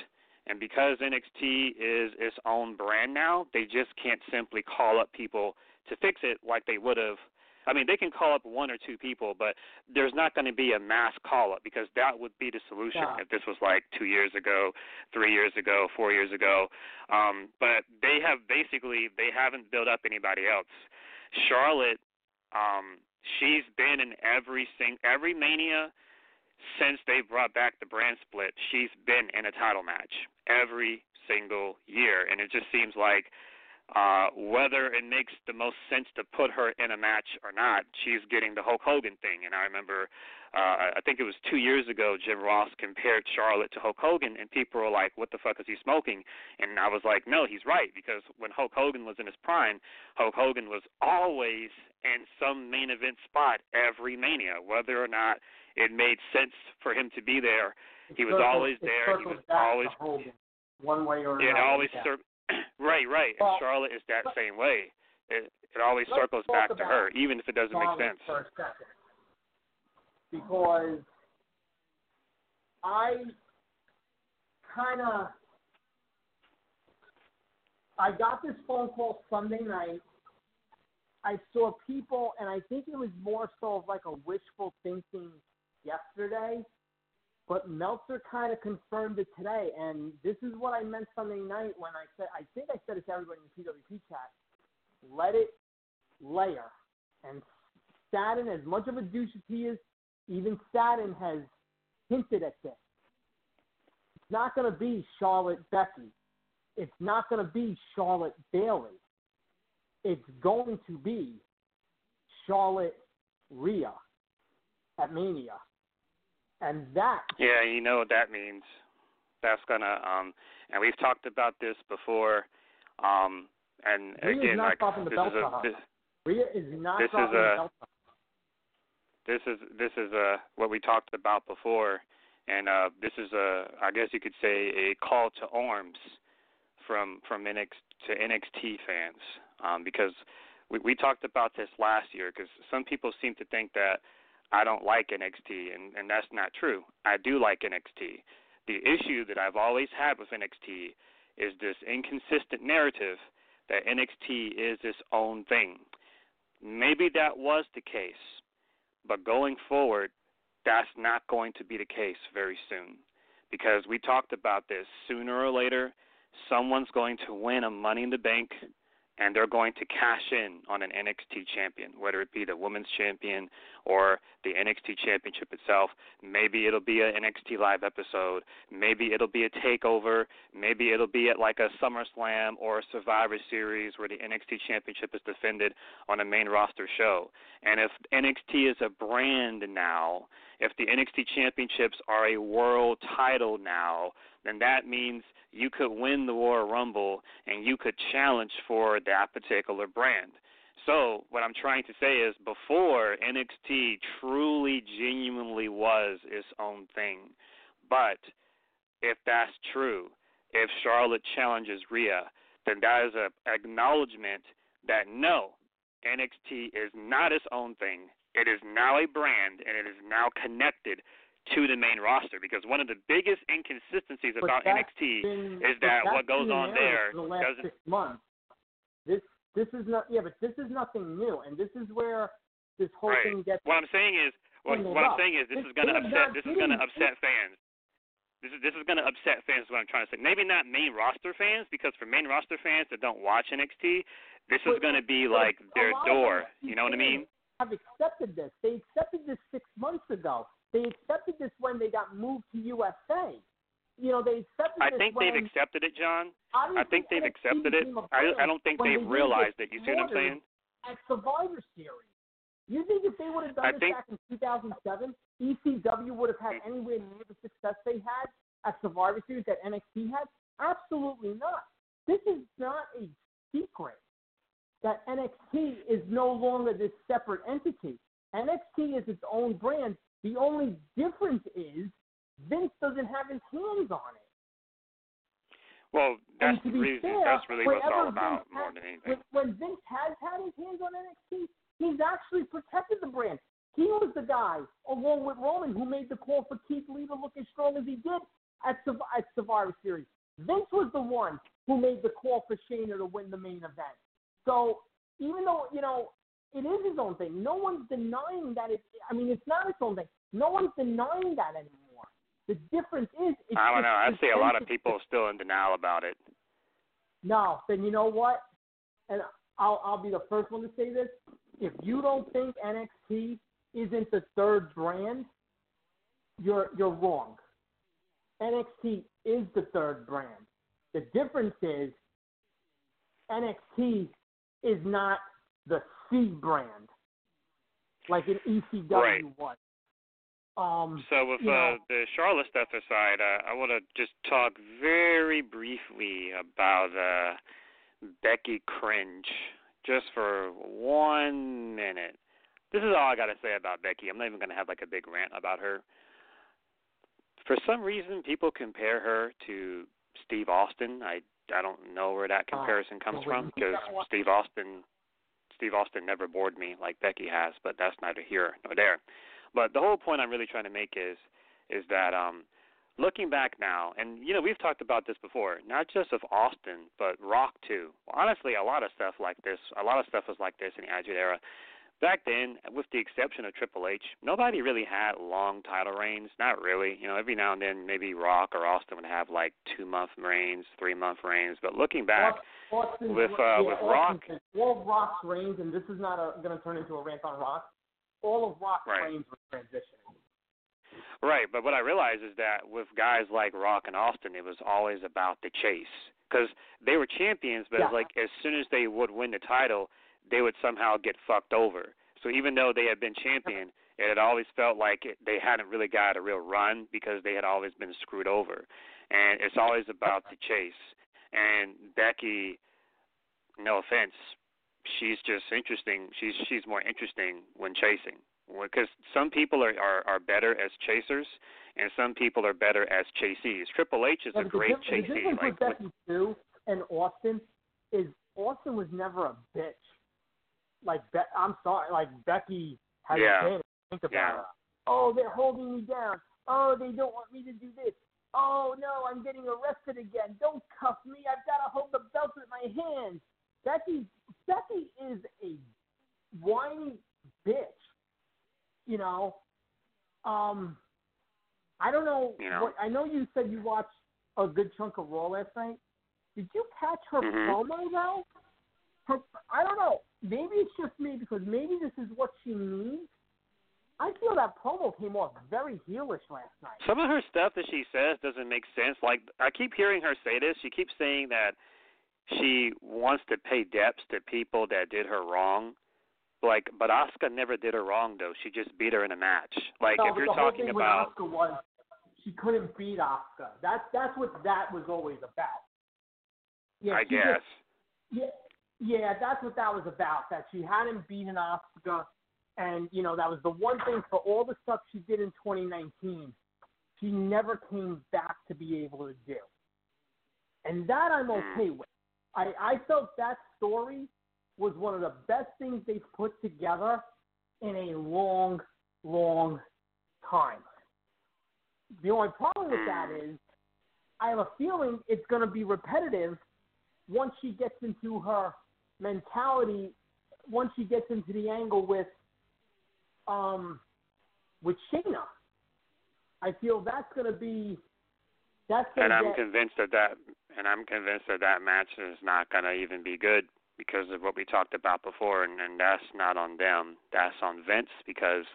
and because NXT is its own brand now, they just can't simply call up people to fix it like they would have. I mean, they can call up 1 or 2 people, but there's not going to be a mass call-up, because that would be the solution if this was like 2 years ago, 3 years ago, 4 years ago. But they have basically, they haven't built up anybody else. Charlotte, she's been in every Mania since they brought back the brand split. She's been in a title match every single year, and it just seems like whether it makes the most sense to put her in a match or not, she's getting the Hulk Hogan thing. And I remember, I think it was 2 years ago, Jim Ross compared Charlotte to Hulk Hogan, and people were like, what the fuck is he smoking? And I was like, no, he's right, because when Hulk Hogan was in his prime, Hulk Hogan was always in some main event spot every Mania, whether or not it made sense for him to be there. He was always there. He was always one way or another. Always right. And Charlotte is that same way. It always circles back to her, even if it doesn't make sense. For a second, because I got this phone call Sunday night. I saw people, and I think it was more so of like a wishful thinking yesterday, but Meltzer kind of confirmed it today. And this is what I meant Sunday night when I said, I think I said it to everybody in the PWP chat, let it layer. And Saturn, as much of a douche as he is, even Saturn has hinted at this. It's not going to be Charlotte Becky. It's not going to be Charlotte Bayley. It's going to be Charlotte Rhea at Mania. And that... Yeah, you know what that means. That's going to... and we've talked about this before. And Rhea's again, like... Rhea is not dropping the belt to her. This is what we talked about before. And this is, I guess you could say, a call to arms from NXT fans. Because we talked about this last year, because some people seem to think that I don't like NXT, and that's not true. I do like NXT. The issue that I've always had with NXT is this inconsistent narrative that NXT is its own thing. Maybe that was the case, but going forward, that's not going to be the case very soon, because we talked about this. Sooner or later, someone's going to win a Money in the Bank, and they're going to cash in on an NXT champion, whether it be the women's champion or the NXT championship itself. Maybe it'll be an NXT live episode. Maybe it'll be a takeover. Maybe it'll be at like a SummerSlam or a Survivor Series where the NXT championship is defended on a main roster show. And if NXT is a brand now, if the NXT championships are a world title now, then that means you could win the Royal Rumble and you could challenge for that particular brand. So what I'm trying to say is before, NXT truly, genuinely was its own thing. But if that's true, if Charlotte challenges Rhea, then that is an acknowledgement that no, NXT is not its own thing. It is now a brand, and it is now connected to the main roster, because one of the biggest inconsistencies about NXT is that what goes on there doesn't. This is not. Yeah, but this is nothing new, and this is where this whole thing gets. What I'm saying is this is going to upset fans. This is going to upset fans is what I'm trying to say. Maybe not main roster fans, because for main roster fans that don't watch NXT, this is going to be like their door. You know what I mean? Have accepted this. They accepted this 6 months ago. They accepted this when they got moved to USA. You know, they accepted this. I think they've accepted it, John. I think they've accepted it. I don't think they've realized it. You see what I'm saying? At Survivor Series. You think if they would have done this back in 2007, ECW would have had anywhere near the success they had at Survivor Series that NXT had? Absolutely not. This is not a secret that NXT is no longer this separate entity. NXT is its own brand. The only difference is Vince doesn't have his hands on it. Well, that's the reason. That's really what it's all about more than anything. When Vince has had his hands on NXT, he's actually protected the brand. He was the guy, along with Roman, who made the call for Keith Lee to look as strong as he did at Survivor Series. Vince was the one who made the call for Shayna to win the main event. So even though, you know, it is his own thing, no one's denying that it's not its own thing. No one's denying that anymore. The difference is... I don't know. I see a lot of people still in denial about it. No. Then you know what? And I'll be the first one to say this. If you don't think NXT isn't the third brand, you're wrong. NXT is the third brand. The difference is NXT is not the C brand like an ECW was. So with the Charlotte stuff aside, I want to just talk very briefly about Becky Cringe just for 1 minute. This is all I got to say about Becky. I'm not even going to have like a big rant about her. For some reason, people compare her to Steve Austin. I don't know where that comparison comes from, because Steve Austin never bored me like Becky has, but that's neither here nor there. But the whole point I'm really trying to make is that looking back now, and, you know, we've talked about this before, not just of Austin, but Rock too. Honestly, a lot of stuff was like this in the Attitude Era. Back then, with the exception of Triple H, nobody really had long title reigns. Not really. You know, every now and then, maybe Rock or Austin would have like 2 month reigns, 3 month reigns. But looking back, all of Rock's reigns, and this is not going to turn into a rant on Rock. All of Rock's reigns were transitioning. Right, but what I realize is that with guys like Rock and Austin, it was always about the chase, because they were champions. But it was like as soon as they would win the title, they would somehow get fucked over. So even though they had been champion, it had always felt like they hadn't really got a real run, because they had always been screwed over. And it's always about the chase. And Becky, no offense, she's just interesting. She's more interesting when chasing, because some people are better as chasers, and some people are better as chasees. Triple H is a great chasee. The difference with Becky too and Austin is Austin was never a bitch. Becky has a thing to think about her. Oh, they're holding me down. Oh, they don't want me to do this. Oh, no, I'm getting arrested again. Don't cuff me. I've got to hold the belt with my hands. Becky is a whiny bitch, you know. I don't know. Yeah. I know you said you watched a good chunk of Raw last night. Did you catch her promo, though? I don't know. Maybe it's just me because maybe this is what she needs. I feel that promo came off very heelish last night. Some of her stuff that she says doesn't make sense. Like, I keep hearing her say this. She keeps saying that she wants to pay debts to people that did her wrong. Like, but Asuka never did her wrong, though. She just beat her in a match. Like, no, if you're talking about... Asuka was, she couldn't beat Asuka. That's what that was always about. Yeah, I guess. Yeah, that's what that was about, that she hadn't beaten Asuka. And, you know, that was the one thing for all the stuff she did in 2019, she never came back to be able to do. And that I'm okay with. I felt that story was one of the best things they've put together in a long, long time. The only problem with that is I have a feeling it's going to be repetitive once she gets into her mentality, once she gets into the angle with Shayna. I feel I'm convinced that match is not going to even be good because of what we talked about before, and that's not on them. That's on Vince, because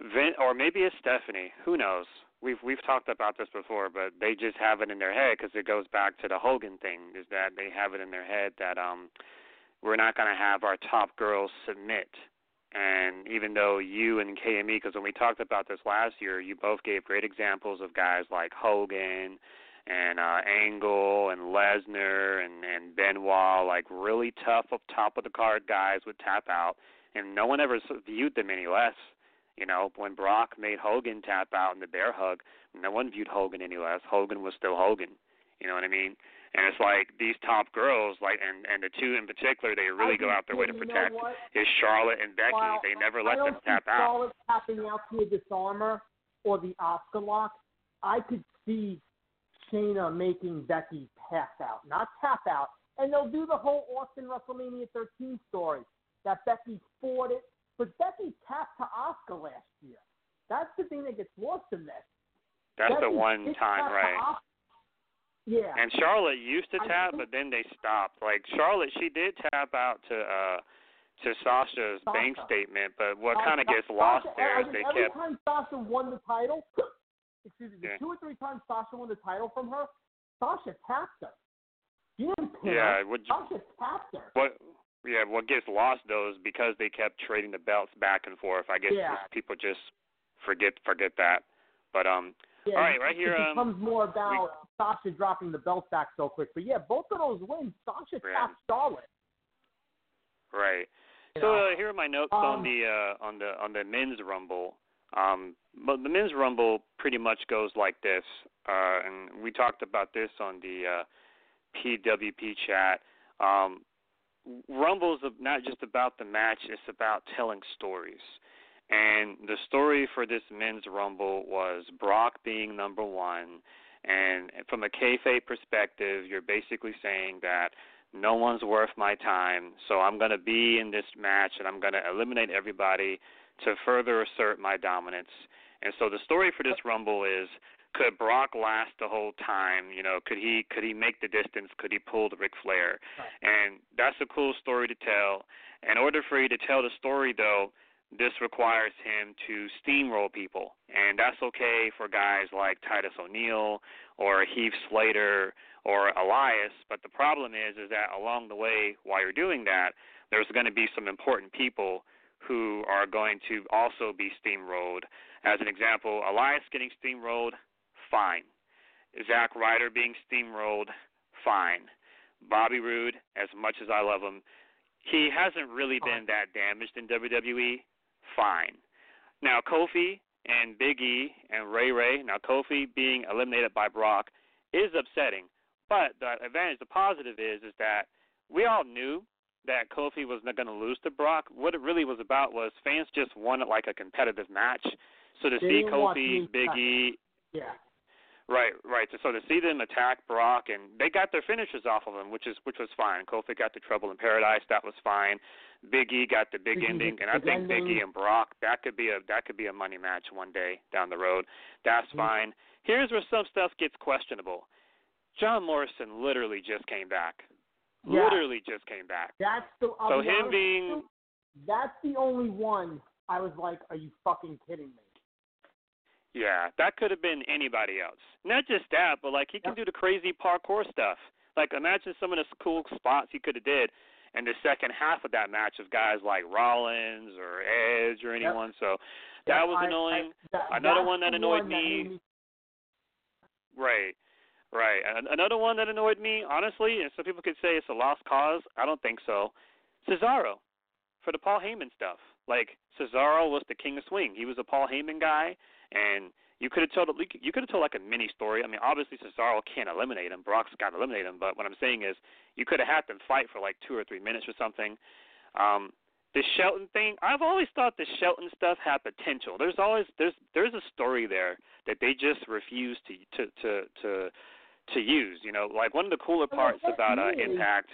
Vince, or maybe it's Stephanie, who knows? We've talked about this before, but they just have it in their head, because it goes back to the Hogan thing, is that they have it in their head that we're not going to have our top girls submit. And even though you and KME, because when we talked about this last year, you both gave great examples of guys like Hogan and Angle and Lesnar and Benoit, like really tough up top of the card guys would tap out, and no one ever viewed them any less. You know, when Brock made Hogan tap out in the bear hug, no one viewed Hogan any less. Hogan was still Hogan. You know what I mean? And it's like these top girls, like, and the two in particular, they really go out their way to protect, is Charlotte and Becky. Well, they never let them tap out. Charlotte tapping out to a disarmer or the Asuka lock. I could see Shayna making Becky pass out, not tap out. And they'll do the whole Austin WrestleMania 13 story that Becky fought it. But Becky tapped to Asuka last year. That's the thing that gets lost in this. That's Becky, the one time, right? Yeah. And Charlotte used to tap, but then they stopped. Like, Charlotte, she did tap out to Sasha's bank statement, but what kind of gets lost there is they kept... Every time Sasha won the title, two or three times Sasha won the title from her, Sasha tapped her. She didn't pin her. Sasha tapped her. What gets lost, though, is because they kept trading the belts back and forth. I guess people just forget that. But, all right, right here... It becomes more about... Sasha dropping the belt back so quick. But, yeah, both of those wins, Sasha tapped Charlotte. Right. So here are my notes on the men's rumble. But the men's rumble pretty much goes like this. And we talked about this on the PWP chat. Rumble's not just about the match, it's about telling stories. And the story for this men's rumble was Brock being number one. And from a kayfabe perspective, you're basically saying that no one's worth my time, so I'm going to be in this match and I'm going to eliminate everybody to further assert my dominance. And so the story for this Rumble is, could Brock last the whole time? You know, could he make the distance? Could he pull the Ric Flair? And that's a cool story to tell. In order for you to tell the story, though, this requires him to steamroll people, and that's okay for guys like Titus O'Neil or Heath Slater or Elias, but the problem is that along the way, while you're doing that, there's going to be some important people who are going to also be steamrolled. As an example, Elias getting steamrolled, fine. Zack Ryder being steamrolled, fine. Bobby Roode, as much as I love him, he hasn't really been that damaged in WWE. Fine. Now, Kofi and Big E and Ray Ray, now Kofi being eliminated by Brock is upsetting, but the advantage, the positive is that we all knew that Kofi was not going to lose to Brock. What it really was about was fans just wanted like a competitive match. So to see Kofi, Big E, Right. So to see them attack Brock, and they got their finishers off of him, which was fine. Kofi got the Trouble in Paradise, that was fine. Big E got the big ending, and I think Big E and Brock, that could be a money match one day down the road. That's fine. Here's where some stuff gets questionable. John Morrison literally just came back. Yeah. Literally just came back. That's the so him being. That's the only one I was like, are you fucking kidding me? Yeah, that could have been anybody else. Not just that, but like he can do the crazy parkour stuff. Like imagine some of the cool spots he could have did in the second half of that match with guys like Rollins or Edge or anyone. So that was annoying. Another one that annoyed me. Right. Right. Another one that annoyed me, honestly, and some people could say it's a lost cause. I don't think so. Cesaro for the Paul Heyman stuff. Like Cesaro was the king of swing. He was a Paul Heyman guy, and you could have told like a mini story. I mean, obviously Cesaro can't eliminate him. Brock's got to eliminate him. But what I'm saying is you could have had them fight for like 2 or 3 minutes or something. The Shelton thing, I've always thought the Shelton stuff had potential. There's a story there that they just refuse to use, you know, like one of the cooler parts about Impact.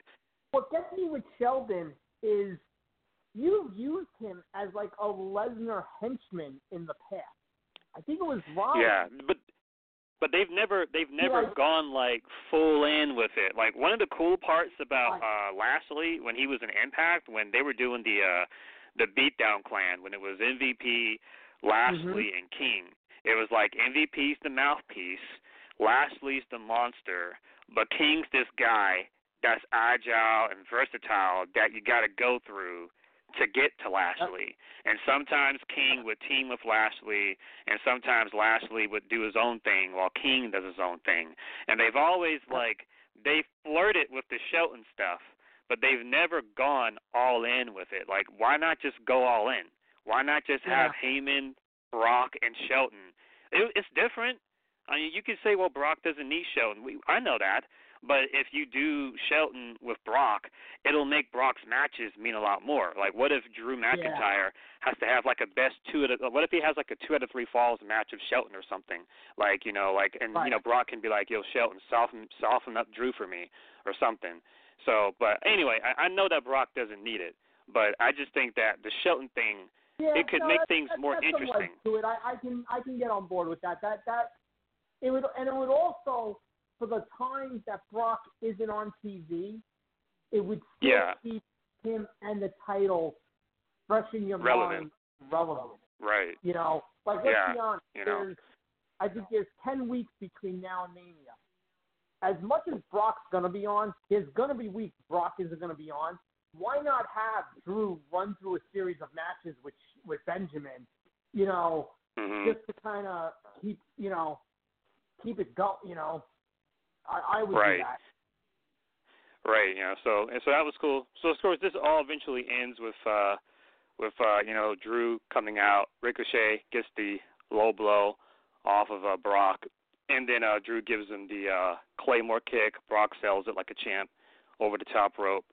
What gets me with Sheldon is you've used him as like a Lesnar henchman in the past. I think it was Rollins. Yeah, but they've never gone like full in with it. Like one of the cool parts about Lashley when he was in Impact, when they were doing the Beatdown Clan, when it was MVP, Lashley, and King, it was like MVP's the mouthpiece. Lashley's the monster, but King's this guy that's agile and versatile that you got to go through to get to Lashley. And sometimes King would team with Lashley, and sometimes Lashley would do his own thing while King does his own thing. And they've always, like, they flirted with the Shelton stuff, but they've never gone all in with it. Like, why not just go all in? Why not just have Heyman, Brock, and Shelton? It's different. I mean, you could say, well, Brock doesn't need Shelton. I know that. But if you do Shelton with Brock, it'll make Brock's matches mean a lot more. Like, what if Drew McIntyre has to have, like, a best what if he has, like, a 2 out of 3 falls match of Shelton or something? Like, you know, like, and, you know, Brock can be like, yo, Shelton, soften up Drew for me or something. So, but anyway, I know that Brock doesn't need it. But I just think that the Shelton thing, it could make things more interesting. To it. I can get on board with that. It would also... For the times that Brock isn't on TV, it would still keep him and the title fresh in your mind. Relevant. Right. You know, like, let's be honest. You know. I think there's 10 weeks between now and Mania. As much as Brock's going to be on, there's going to be weeks Brock isn't going to be on. Why not have Drew run through a series of matches with Benjamin, you know, just to kind of keep it going, you know. I would do that. Right, you know, so that was cool. So, of course, this all eventually ends with you know, Drew coming out. Ricochet gets the low blow off of Brock, and then Drew gives him the Claymore kick. Brock sells it like a champ over the top rope.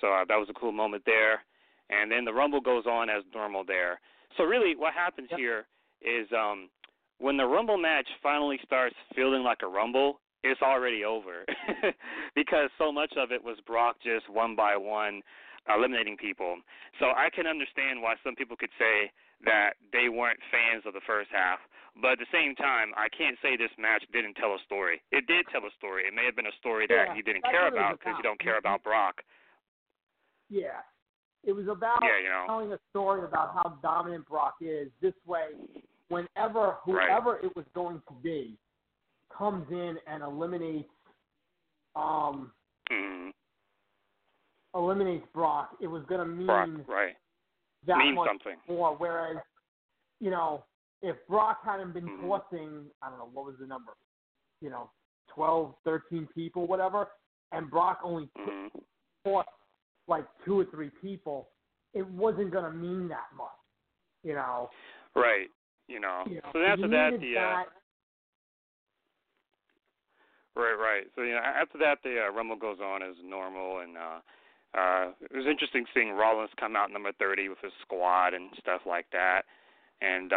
So that was a cool moment there. And then the Rumble goes on as normal there. So, really, what happens here is when the Rumble match finally starts feeling like a Rumble, it's already over because so much of it was Brock just one by one eliminating people. So I can understand why some people could say that they weren't fans of the first half. But at the same time, I can't say this match didn't tell a story. It did tell a story. It may have been a story that you didn't care about because you don't care about Brock. Yeah. It was about you know, telling a story about how dominant Brock is. This way, whenever, whoever it was going to be, comes in and eliminates eliminates Brock, it was going to mean that mean much something. More. Whereas, you know, if Brock hadn't been forcing, I don't know, what was the number? You know, 12, 13 people, whatever, and Brock only forced like 2 or 3 people, it wasn't going to mean that much, you know. Right, you know. You know, so after that, Right. So, you know, after that, the Rumble goes on as normal, and it was interesting seeing Rollins come out number 30 with his squad and stuff like that. And,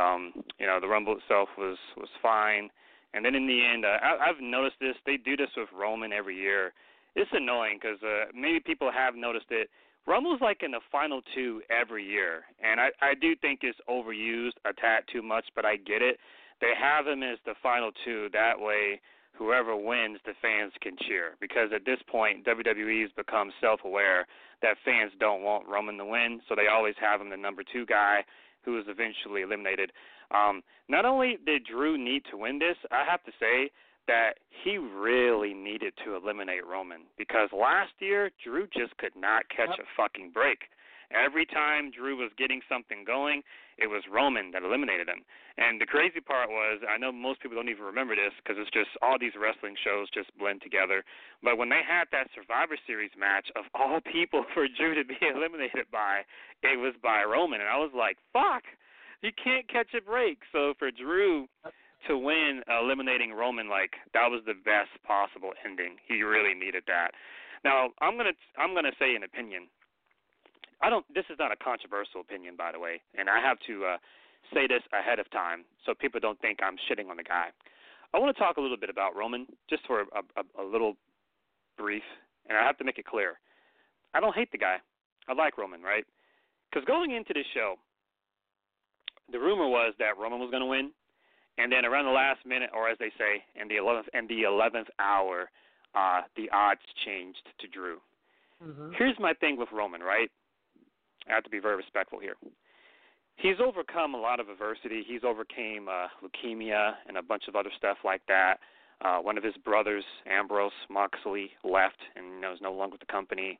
you know, the Rumble itself was fine. And then in the end, I've noticed this. They do this with Roman every year. It's annoying because maybe people have noticed it. Rumble's like in the final 2 every year, and I do think it's overused a tad too much, but I get it. They have him as the final 2. That way whoever wins, the fans can cheer. Because at this point, WWE's become self-aware that fans don't want Roman to win, so they always have him the number two guy who was eventually eliminated. Not only did Drew need to win this, I have to say that he really needed to eliminate Roman, because last year Drew just could not catch a fucking break. Every time Drew was getting something going, it was Roman that eliminated him. And the crazy part was, I know most people don't even remember this because it's just all these wrestling shows just blend together, but when they had that Survivor Series match, of all people for Drew to be eliminated by, it was by Roman. And I was like, fuck, you can't catch a break. So for Drew to win eliminating Roman, like, that was the best possible ending. He really needed that. Now, I'm gonna say an opinion. This is not a controversial opinion, by the way, and I have to say this ahead of time so people don't think I'm shitting on the guy. I want to talk a little bit about Roman, just for a little brief, and I have to make it clear. I don't hate the guy. I like Roman, right? Because going into this show, the rumor was that Roman was going to win, and then around the last minute, or as they say, in the 11th hour, the odds changed to Drew. Mm-hmm. Here's my thing with Roman, right? I have to be very respectful here. He's overcome a lot of adversity. He's overcame leukemia and a bunch of other stuff like that. One of his brothers, Ambrose Moxley, left and was no longer with the company.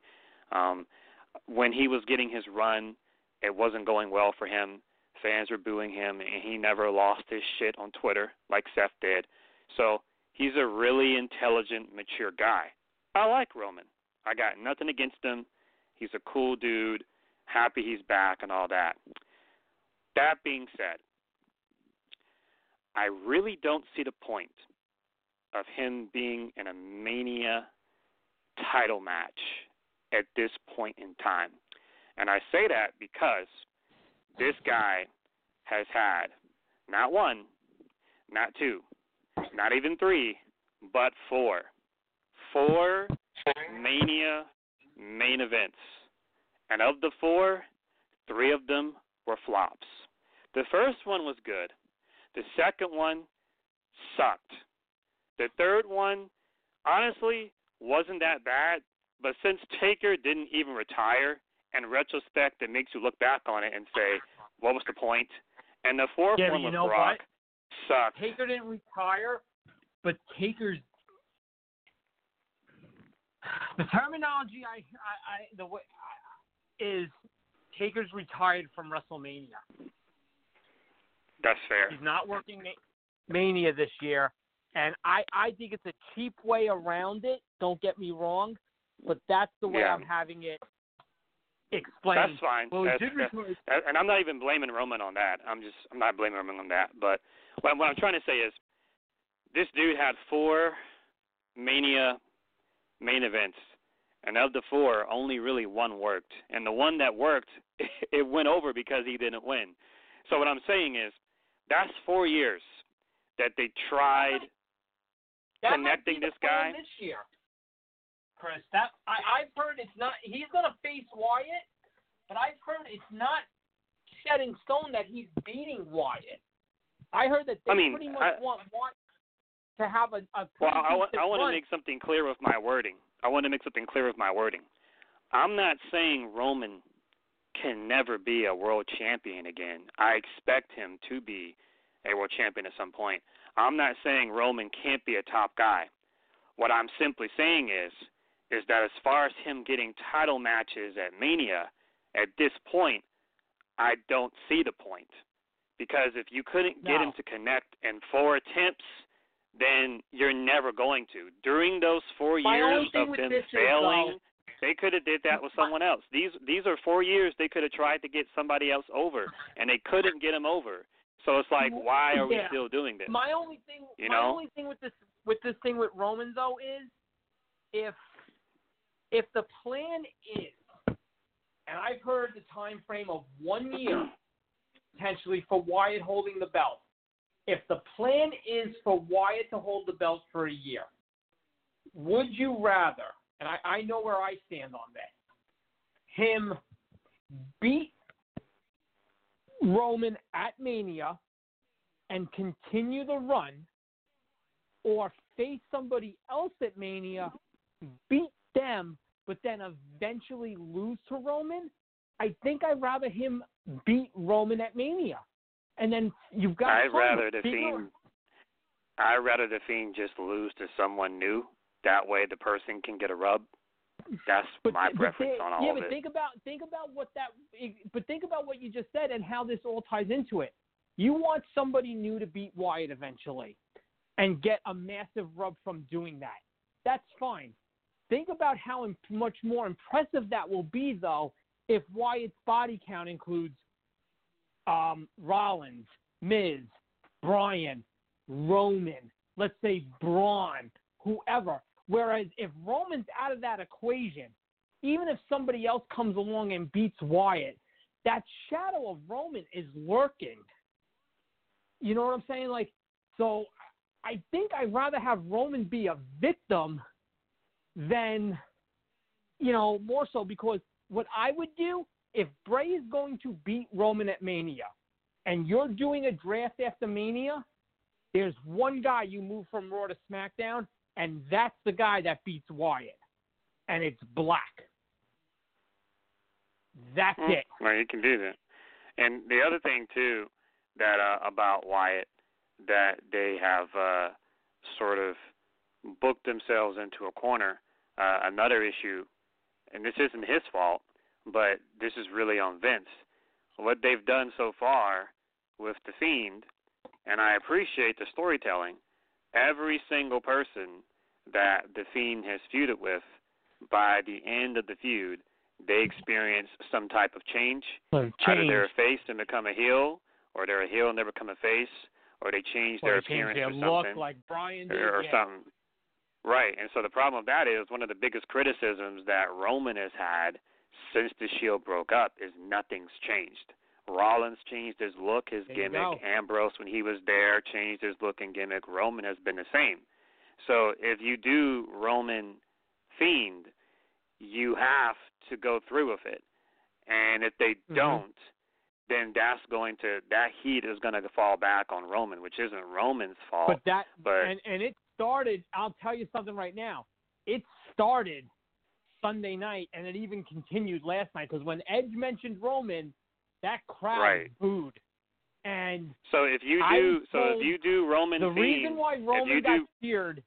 When he was getting his run, it wasn't going well for him. Fans were booing him, and he never lost his shit on Twitter like Seth did. So he's a really intelligent, mature guy. I like Roman. I got nothing against him. He's a cool dude. Happy he's back and all that. That being said, I really don't see the point of him being in a Mania title match at this point in time. And I say that because this guy has had not one, not two, not even three, but four Mania main events. And of the four, three of them were flops. The first one was good. The second one sucked. The third one, honestly, wasn't that bad. But since Taker didn't even retire, in retrospect, it makes you look back on it and say, what was the point? And the fourth one was Brock. Sucked. Taker didn't retire, but Taker's... The terminology is Taker's retired from WrestleMania. That's fair. He's not working Mania this year, and I think it's a cheap way around it. Don't get me wrong, but that's the way I'm having it explained. That's fine. Well, and I'm not even blaming Roman on that. I'm not blaming Roman on that. But what I'm trying to say is this dude had four Mania main events. And of the four, only really one worked. And the one that worked, it went over because he didn't win. So what I'm saying is that's 4 years that they tried connecting this guy. This year, Chris, I've heard it's not – he's going to face Wyatt, but I've heard it's not set in stone that he's beating Wyatt. I heard that they pretty much want Wyatt to have a – I want to make something clear with my wording. I'm not saying Roman can never be a world champion again. I expect him to be a world champion at some point. I'm not saying Roman can't be a top guy. What I'm simply saying is that as far as him getting title matches at Mania, at this point, I don't see the point. Because if you couldn't get him to connect in 4 attempts, then you're never going to. During those 4 years of them failing, they could have did that with someone else. These are 4 years they could have tried to get somebody else over, and they couldn't get him over. So it's like, why are we still doing this? My only thing with this thing with Roman though is, if the plan is, and I've heard the time frame of 1 year potentially for Wyatt holding the belt. If the plan is for Wyatt to hold the belt for a year, would you rather, and I know where I stand on that, him beat Roman at Mania and continue the run, or face somebody else at Mania, beat them, but then eventually lose to Roman, I think I'd rather him beat Roman at Mania. And then you've got I'd rather the Fiend just lose to someone new. That way the person can get a rub. That's my preference on all of it. Yeah, but think about what you just said and how this all ties into it. You want somebody new to beat Wyatt eventually and get a massive rub from doing that. That's fine. Think about how much more impressive that will be, though, if Wyatt's body count includes Rollins, Miz, Bryan, Roman, let's say Braun, whoever. Whereas if Roman's out of that equation, even if somebody else comes along and beats Wyatt, that shadow of Roman is lurking. You know what I'm saying? Like, so I think I'd rather have Roman be a victim than, you know, more so because what I would do, if Bray is going to beat Roman at Mania and you're doing a draft after Mania, there's one guy you move from Raw to SmackDown, and that's the guy that beats Wyatt, and it's Black. That's it. Well, you can do that. And the other thing, too, that about Wyatt, that they have sort of booked themselves into a corner, another issue, and this isn't his fault, but this is really on Vince. What they've done so far with The Fiend, and I appreciate the storytelling, every single person that The Fiend has feuded with, by the end of the feud, they experience some type of change. Either they're a face and become a heel, or they're a heel and they become a face, or they change their appearance or something. Look like Bryan did. Or something. Right, and so the problem with that is one of the biggest criticisms that Roman has had since the Shield broke up is nothing's changed. Rollins changed his look, his gimmick. Ambrose, when he was there, changed his look and gimmick. Roman has been the same. So if you do Roman Fiend, you have to go through with it. And if they don't, then that's going to – that heat is going to fall back on Roman, which isn't Roman's fault. But that – and it started – I'll tell you something right now. It started Sunday night, and it even continued last night because when Edge mentioned Roman – that crowd booed. And so if you do Roman Fiend, the reason why Roman got cheered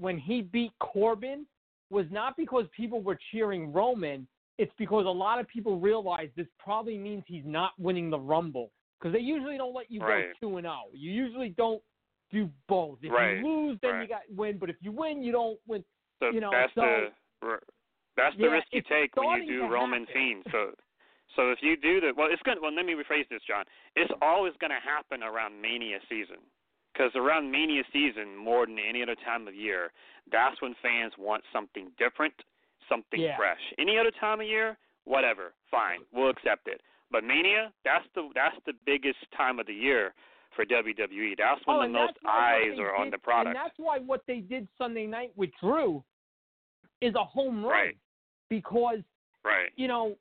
when he beat Corbin was not because people were cheering Roman. It's because a lot of people realized this probably means he's not winning the Rumble because they usually don't let you go 2-0. You usually don't do both. If you lose, then you got win. But if you win, you don't win. So you know, that's the risk you take when you do Roman Fiend. So if you do that, let me rephrase this, John. It's always going to happen around Mania season because around Mania season, more than any other time of year, that's when fans want something different, something fresh. Any other time of year, whatever, fine, we'll accept it. But Mania, that's the biggest time of the year for WWE. That's when the most eyes are on the product. And that's why what they did Sunday night with Drew is a home run because, you know,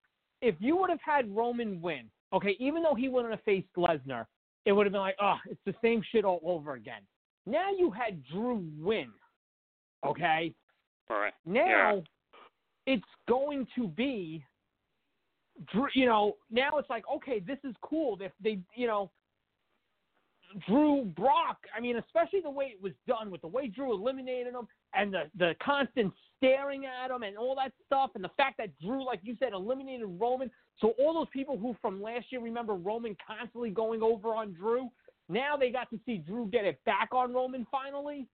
if you would have had Roman win, okay, even though he wouldn't have faced Lesnar, it would have been like, oh, it's the same shit all over again. Now you had Drew win, okay? All right. Now it's going to be, you know, now it's like, okay, this is cool. If they, you know, Drew, Brock, I mean, especially the way it was done with the way Drew eliminated him and the constant staring at him and all that stuff and the fact that Drew, like you said, eliminated Roman. So all those people who from last year remember Roman constantly going over on Drew, now they got to see Drew get it back on Roman finally.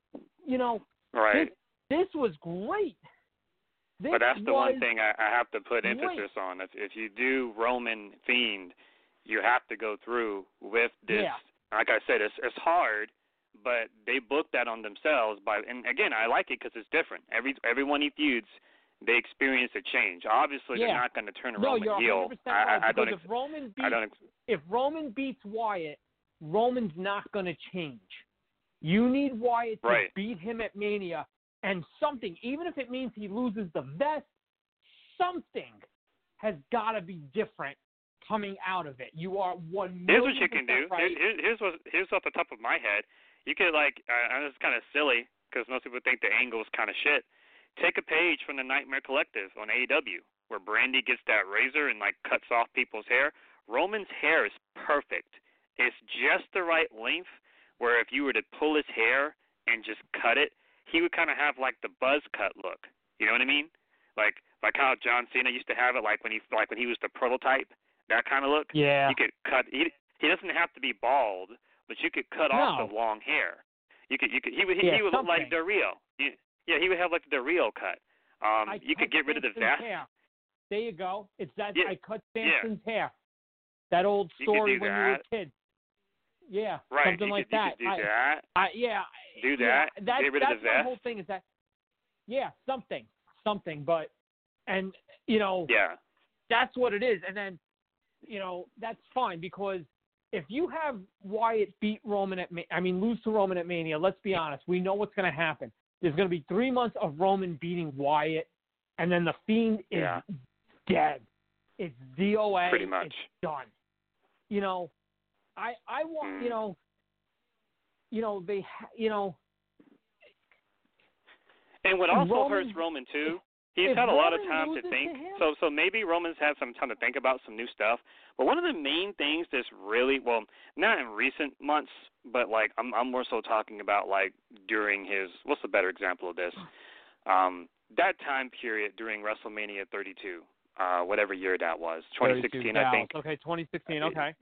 You know, this was great. But that's the one thing I have to put emphasis on. If you do Roman Fiend, you have to go through with this. Yeah. Like I said, it's hard, but they book that on themselves. And again, I like it because it's different. Everyone he feuds, they experience a change. Obviously, they're not going to turn Roman heel. If Roman beats Wyatt, Roman's not going to change. You need Wyatt to beat him at Mania and something, even if it means he loses the vest, something has got to be different coming out of it. You are 1 million percent right. Here's what you can do. Here's off the top of my head. You could, like, and this is kind of silly because most people think the angle is kind of shit. Take a page from the Nightmare Collective on AEW where Brandy gets that razor and, like, cuts off people's hair. Roman's hair is perfect. It's just the right length where if you were to pull his hair and just cut it, he would kind of have, like, the buzz cut look. You know what I mean? Like how John Cena used to have it, like when he was the prototype, that kind of look. Yeah. You could cut. He doesn't have to be bald, but you could cut off the long hair. You could. He would look like Del Rio. Yeah, he would have like the Del Rio cut. You could get rid of the vest. There you go. It's that I cut Samson's hair. That old story when you were a kid. Yeah. Right. Something you like could, that. You could do that. Yeah. Do that. Yeah, get rid of the vest. That's the whole thing. Is that? Yeah. Something. But. And, you know, that's what it is. And then, you know, that's fine because if you have Wyatt beat Roman at – I mean, lose to Roman at Mania, let's be honest. We know what's going to happen. There's going to be 3 months of Roman beating Wyatt, and then The Fiend is dead. It's DOA. Pretty much. It's done. You know, I want – And what also hurts Roman, too – he's had a lot of time to think, so maybe Roman's had some time to think about some new stuff. But one of the main things that's really, well, not in recent months, but like I'm more so talking about like during his, what's the better example of this? That time period during WrestleMania 32, whatever year that was, 2016, I think. Okay, 2016. Okay.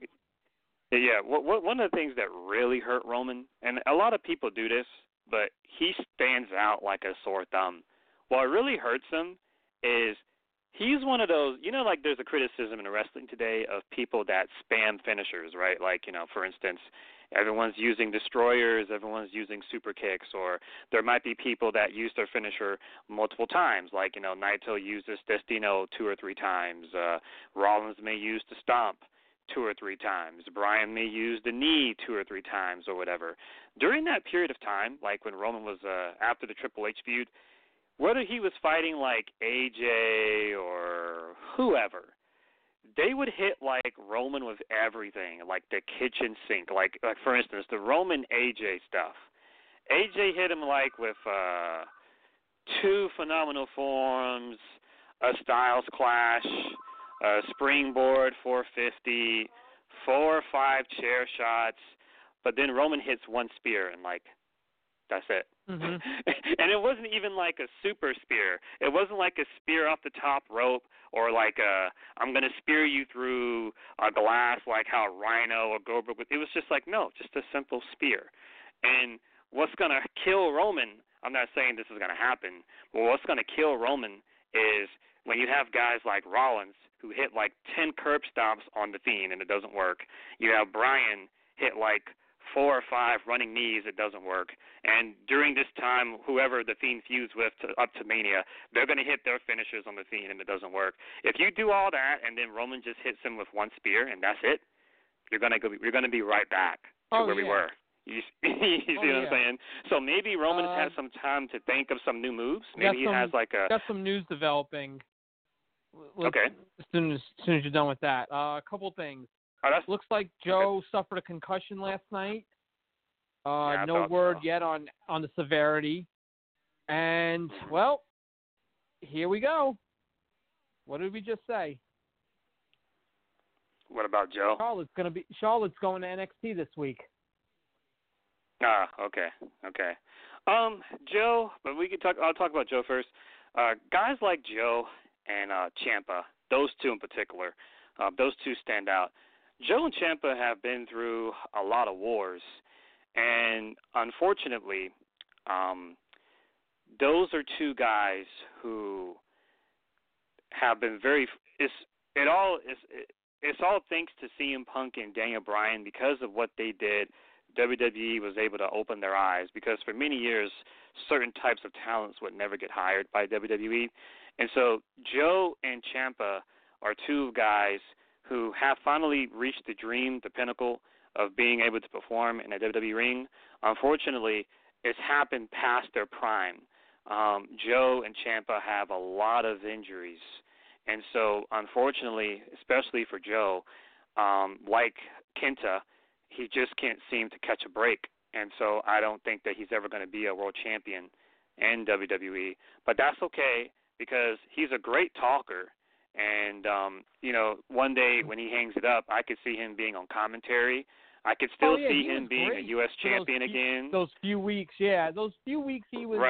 Yeah. One of the things that really hurt Roman, and a lot of people do this, but he stands out like a sore thumb. What really hurts him is he's one of those, you know, like there's a criticism in wrestling today of people that spam finishers, right? Like, you know, for instance, everyone's using destroyers, everyone's using super kicks, or there might be people that use their finisher multiple times. Like, you know, Naito uses Destino 2 or 3 times. Rollins may use the stomp 2 or 3 times. Bryan may use the knee 2 or 3 times or whatever. During that period of time, like when Roman was after the Triple H feud, whether he was fighting like AJ or whoever, they would hit like Roman with everything, like the kitchen sink. Like for instance, the Roman AJ stuff. AJ hit him like with 2 phenomenal forms, a Styles Clash, a springboard 450, 4 or 5 chair shots, but then Roman hits 1 spear and like that's it. Mm-hmm. And it wasn't even like a super spear. It wasn't like a spear off the top rope or like a I'm going to spear you through a glass like how Rhino or Goldberg. It was just like, no, just a simple spear. And what's going to kill Roman, I'm not saying this is going to happen, but what's going to kill Roman is when you have guys like Rollins who hit like 10 curb stomps on The Fiend and it doesn't work. You have Bryan hit like 4 or 5 running knees, it doesn't work. And during this time, whoever The Fiend feuds with up to Mania, they're going to hit their finishers on The Fiend, and it doesn't work. If you do all that, and then Roman just hits him with 1 spear, and that's it, you're going to be right back to where we were. You see what I'm saying? So maybe Roman's had some time to think of some new moves. Maybe he has like a... Got some news developing. Okay. As soon as you're done with that. A couple things. Looks like Joe suffered a concussion last night. No word yet on the severity. And, well, here we go. What did we just say? What about Joe? Charlotte's going to NXT this week. Okay. Joe, but we can I'll talk about Joe first. Guys like Joe and Ciampa, those two in particular, those two stand out. Joe and Ciampa have been through a lot of wars, and unfortunately, those are two guys who have been very. It's all thanks to CM Punk and Daniel Bryan because of what they did. WWE was able to open their eyes because for many years, certain types of talents would never get hired by WWE, and so Joe and Ciampa are two guys who have finally reached the dream, the pinnacle of being able to perform in a WWE ring. Unfortunately, it's happened past their prime. Joe and Ciampa have a lot of injuries. And so, unfortunately, especially for Joe, like Kenta, he just can't seem to catch a break. And so I don't think that he's ever going to be a world champion in WWE. But that's okay because he's a great talker. And, you know, one day when he hangs it up, I could see him being on commentary. I could still see him being a U.S. champion again. Those few weeks, yeah. Those few weeks he was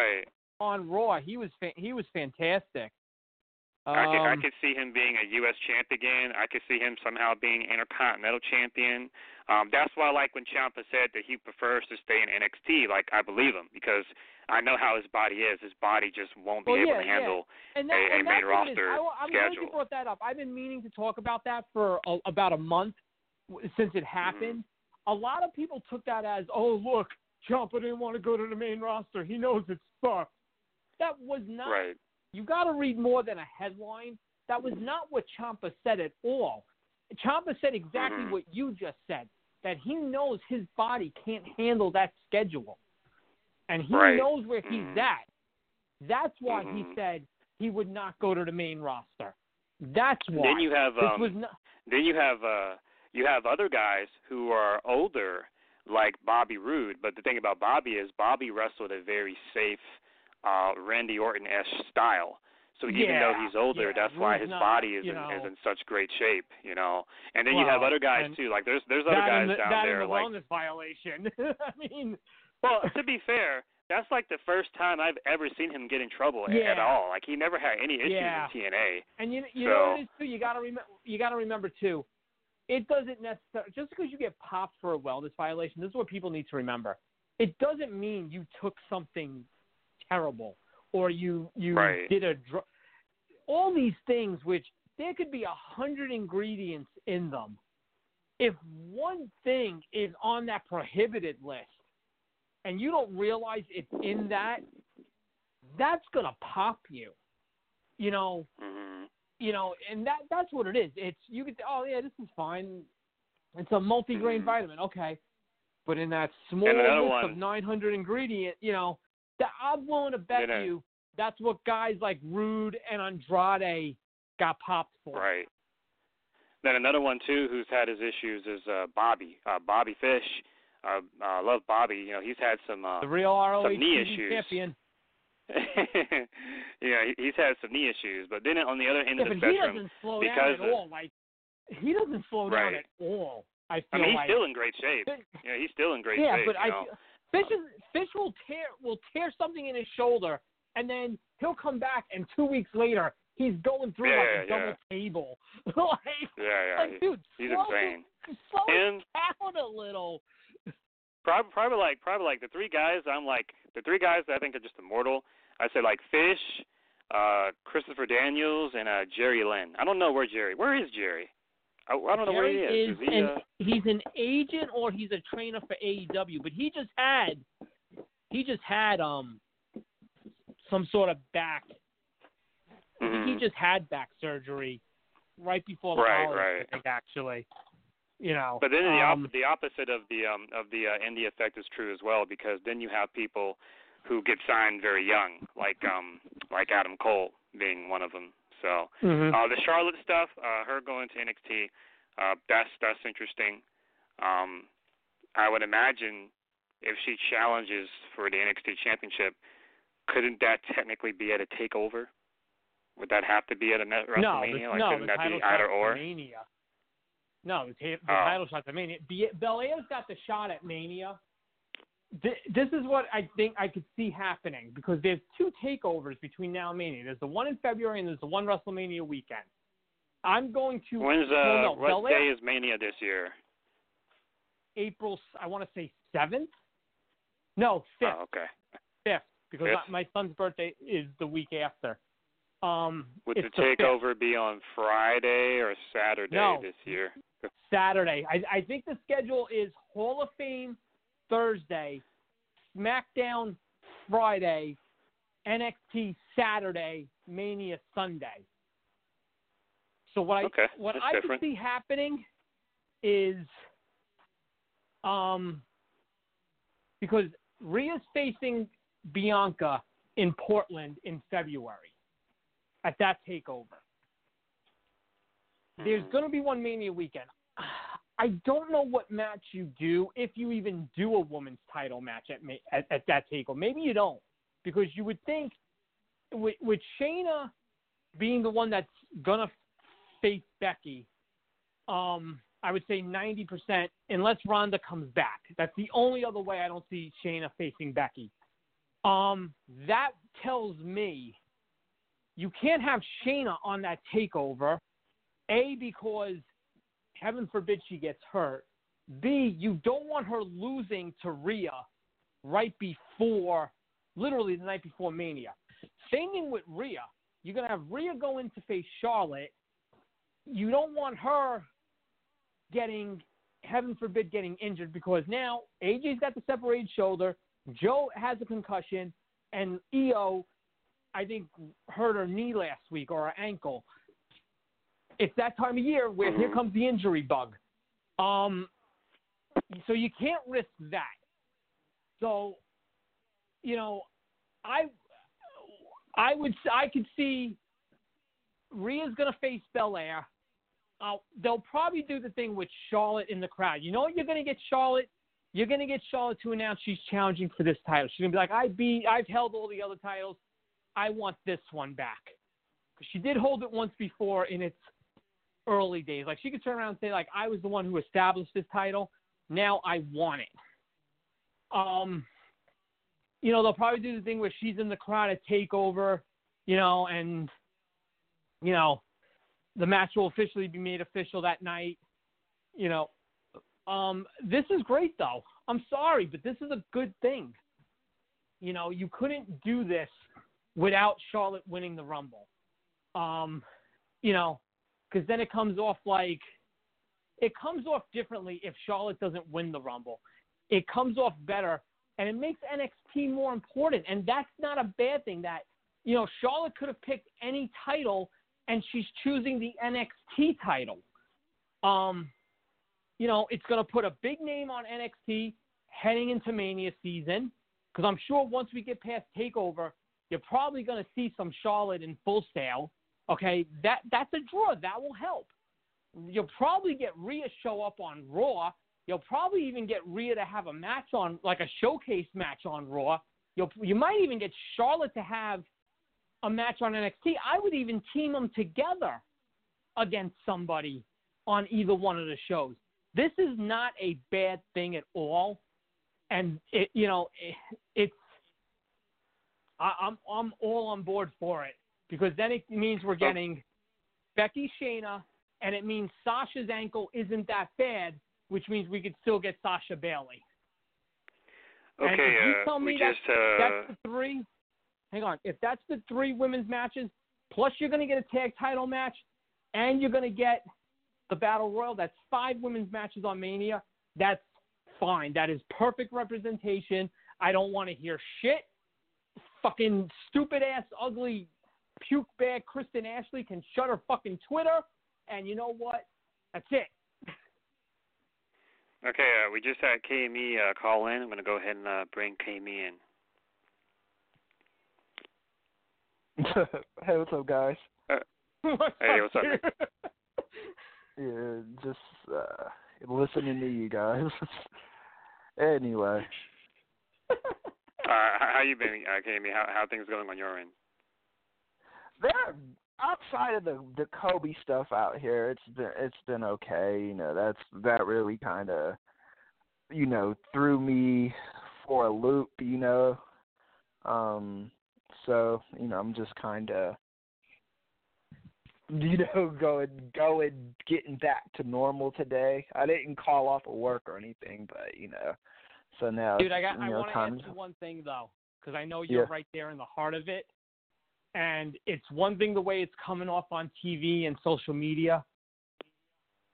on Raw, he was fantastic. I could see him being a U.S. champ again. I could see him somehow being Intercontinental champion. That's why I like when Ciampa said that he prefers to stay in NXT. Like, I believe him because I know how his body is. His body just won't be able to handle a main roster schedule. I'm glad you brought that up. I've been meaning to talk about that for about a month since it happened. Mm-hmm. A lot of people took that as, oh, look, Ciampa didn't want to go to the main roster. He knows it's fucked. That was not right. You got to read more than a headline. That was not what Ciampa said at all. Ciampa said exactly what you just said, that he knows his body can't handle that schedule. And he knows where he's at. That's why he said he would not go to the main roster. That's why. Then you have you have other guys who are older, like Bobby Roode. But the thing about Bobby is Bobby wrestled a very safe Randy Orton-esque style. So even though he's older, that's why his body is in such great shape, you know. And then you have other guys too. Like there's other guys down there like that is a wellness violation. I mean, well, to be fair, that's like the first time I've ever seen him get in trouble at all. Like he never had any issues in TNA. And you know what it is too. You got to remember too. It doesn't necessarily just because you get popped for a wellness violation. This is what people need to remember. It doesn't mean you took something terrible, or you did a drug. All these things, which there could be 100 ingredients in them. If one thing is on that prohibited list, and you don't realize it's in that, that's gonna pop you. You know, and that's what it is. It's you could this is fine. It's a multi-grain vitamin, okay, but in that small list of 900 ingredient, you know. I'm willing to bet you that's what guys like Rude and Andrade got popped for. Right. Then another one, too, who's had his issues is Bobby. Bobby Fish. I love Bobby. You know, he's had the real ROH some knee issues. Champion. He's had some knee issues. But then on the other end of the spectrum. He doesn't slow down at all. Like, he doesn't slow down at all, I feel like. I mean, he's still in great shape. He's still in great shape. Yeah, but Fish will tear something in his shoulder, and then he'll come back, and 2 weeks later, he's going through like a double table. Like, dude, he's insane. Slow down a little. Probably like the three guys. I'm like the three guys that I think are just immortal. I say like Fish, Christopher Daniels, and Jerry Lynn. I don't know where Jerry. Where is Jerry? I don't know where he is. He's an agent or he's a trainer for AEW, but he just had some sort of back. He just had back surgery right before the holidays, I think, actually. You know. But then the opposite of the indie effect is true as well, because then you have people who get signed very young, like Adam Cole being one of them. So the Charlotte stuff, her going to NXT, that's interesting. I would imagine if she challenges for the NXT championship, couldn't that technically be at a takeover? Would that have to be at a WrestleMania? Couldn't that be either or? Mania. No, the title shot at Mania. Belair's got the shot at Mania. This is what I think I could see happening, because there's two takeovers between now and Mania. There's the one in February and there's the one WrestleMania weekend. I'm going to. What day is Mania this year? April, I want to say 7th. No, 5th. Oh, okay. 5th, because 5th? My son's birthday is the week after. Would the takeover 5th. Be on Friday or Saturday this year? Saturday. I think the schedule is Hall of Fame Thursday, SmackDown Friday, NXT Saturday, Mania Sunday. So what I could see happening is, because Rhea's facing Bianca in Portland in February at that takeover. There's going to be one Mania weekend. I don't know what match you do, if you even do a women's title match at that takeover. Maybe you don't, because you would think with Shayna being the one that's going to face Becky, I would say 90%, unless Ronda comes back. That's the only other way I don't see Shayna facing Becky. That tells me you can't have Shayna on that takeover, A, because heaven forbid she gets hurt. B, you don't want her losing to Rhea right before, literally the night before Mania. Same thing with Rhea. You're going to have Rhea go in to face Charlotte. You don't want her getting, heaven forbid, getting injured, because now AJ's got the separated shoulder, Joe has a concussion, and Io, I think, hurt her knee last week or her ankle. It's that time of year where here comes the injury bug. So you can't risk that. So, you know, I could see Rhea's going to face Belair. They'll probably do the thing with Charlotte in the crowd. You know what you're going to get, Charlotte? You're going to get Charlotte to announce she's challenging for this title. She's going to be like, I've held all the other titles. I want this one back. Because she did hold it once before in its early days. Like, she could turn around and say, like, I was the one who established this title. Now I want it. You know, they'll probably do the thing where she's in the crowd at TakeOver, you know, and, you know, the match will officially be made official that night. You know, this is great, though. I'm sorry, but this is a good thing. You know, you couldn't do this without Charlotte winning the Rumble. You know, because then it comes off like, it comes off differently if Charlotte doesn't win the Rumble. It comes off better, and it makes NXT more important, and that's not a bad thing. That, you know, Charlotte could have picked any title, and she's choosing the NXT title. You know, it's going to put a big name on NXT heading into Mania season, because I'm sure once we get past TakeOver, you're probably going to see some Charlotte in Full Sail. Okay, that's a draw. That will help. You'll probably get Rhea show up on Raw. You'll probably even get Rhea to have a match on, like a showcase match on Raw. You might even get Charlotte to have a match on NXT. I would even team them together against somebody on either one of the shows. This is not a bad thing at all. And, I'm all on board for it. Because then it means we're getting Becky, Shayna, and it means Sasha's ankle isn't that bad, which means we could still get Sasha Bailey. Okay, and if you tell me that's the three. Hang on, if that's the three women's matches, plus you're going to get a tag title match, and you're going to get the Battle Royal, that's five women's matches on Mania. That's fine. That is perfect representation. I don't want to hear shit. Fucking stupid ass, ugly. Puke bag Kristen Ashley can shut her fucking Twitter, and you know what? That's it. Okay, we just had KME call in. I'm going to go ahead and bring KME in. Hey, what's up, guys? Hey, what's up? Yeah, just listening to you guys. Anyway. How you been, KME? How things going on your end? They're outside of the Kobe stuff out here. It's been okay. You know, that really kind of, you know, threw me for a loop. You know, so you know, I'm just kind of, you know, getting back to normal today. I didn't call off of work or anything, but you know, so now. Dude, I want to ask you one thing though, because I know you're right there in the heart of it. And it's one thing the way it's coming off on TV and social media,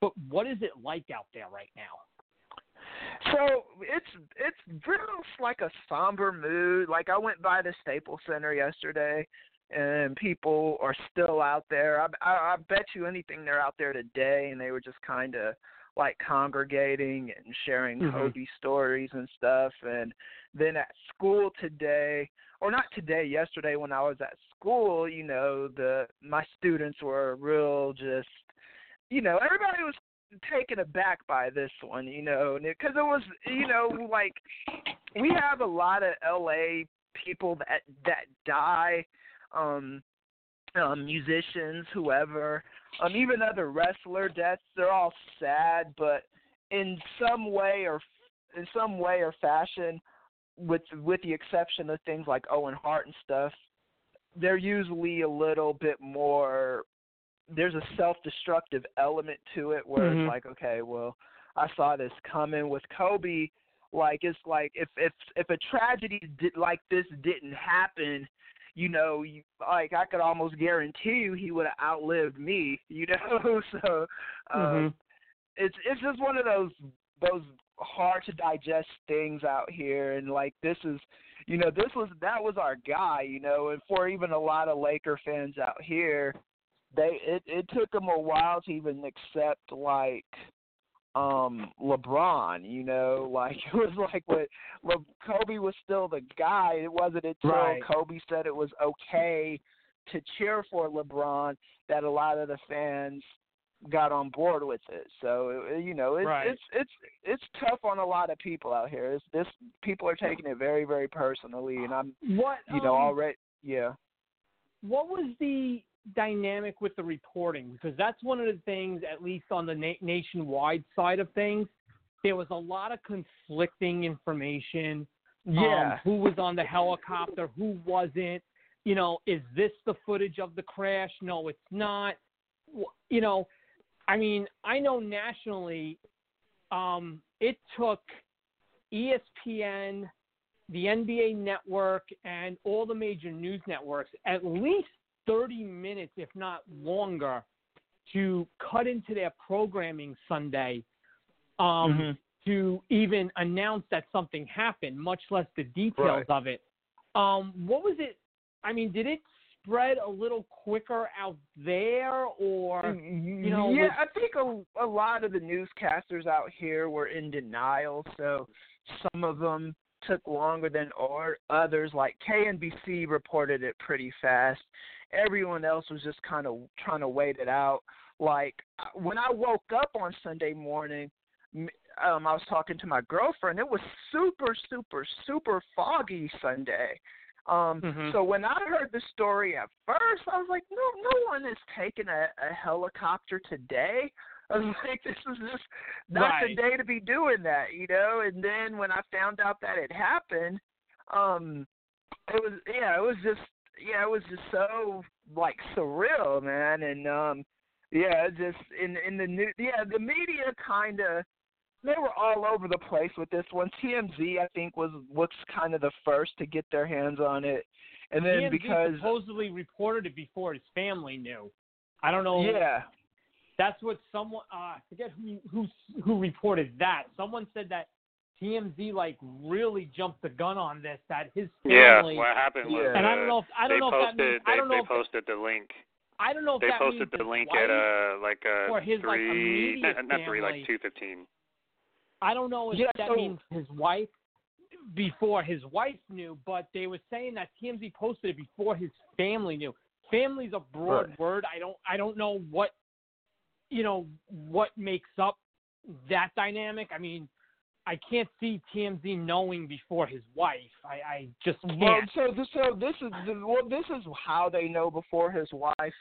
but what is it like out there right now? So it's real like a somber mood. Like I went by the Staples Center yesterday, and people are still out there. I bet you anything they're out there today, and they were just kind of like congregating and sharing Kobe stories and stuff. And then at school today, or not today, yesterday when I was at school, you know, my students were real just, you know, everybody was taken aback by this one, you know, because it was, you know, like, we have a lot of L.A. people that die, musicians, whoever, even other wrestler deaths. They're all sad, but in some way or fashion, with the exception of things like Owen Hart and stuff, they're usually a little bit more. There's a self-destructive element to it where mm-hmm. It's like, okay, well, I saw this coming. With Kobe, like, it's like if a tragedy like this didn't happen, you know, like I could almost guarantee you he would have outlived me, you know. So mm-hmm. it's just one of those hard to digest things out here, and like this is, you know, that was our guy, you know, and for even a lot of Laker fans out here. It took them a while to even accept, like, LeBron, you know. Like, it was like Kobe was still the guy. It wasn't until right. Kobe said it was okay to cheer for LeBron that a lot of the fans got on board with it. So, you know, right. It's tough on a lot of people out here. People are taking it very, very personally. And I'm, already, yeah. What was the dynamic with the reporting, because that's one of the things, at least on the nationwide side of things, there was a lot of conflicting information. Yeah, who was on the helicopter, who wasn't, you know, is this the footage of the crash? No, it's not. You know, I mean, I know nationally, it took ESPN, the NBA network, and all the major news networks at least 30 minutes, if not longer, to cut into their programming Sunday mm-hmm. to even announce that something happened, much less the details right. of it. What was it? I mean, did it spread a little quicker out there, or, you know? Yeah, I think a lot of the newscasters out here were in denial, so some of them took longer than others. Like KNBC reported it pretty fast. Everyone else was just kind of trying to wait it out. Like, when I woke up on Sunday morning, I was talking to my girlfriend. It was super, super, super foggy Sunday. Mm-hmm. So when I heard the story at first, I was like, no one is taking a helicopter today. I was like, this is just not right. the day to be doing that, you know? And then when I found out that it happened, it was just so, like, surreal, man. And, the media kind of, they were all over the place with this one. TMZ, I think, was kind of the first to get their hands on it. And then TMZ supposedly reported it before his family knew. I don't know. Yeah. That's what someone I forget who reported that. Someone said that TMZ like really jumped the gun on this. That his family. Yeah, what happened was, and I don't know if they posted the link. I don't know if they posted the link at like 2:15. I don't know if that means his wife before his wife knew, but they were saying that TMZ posted it before his family knew. Family's a broad right. word. I don't know what. You know, what makes up that dynamic? I mean, I can't see TMZ knowing before his wife. I just can't. Well, this is how they know before his wife,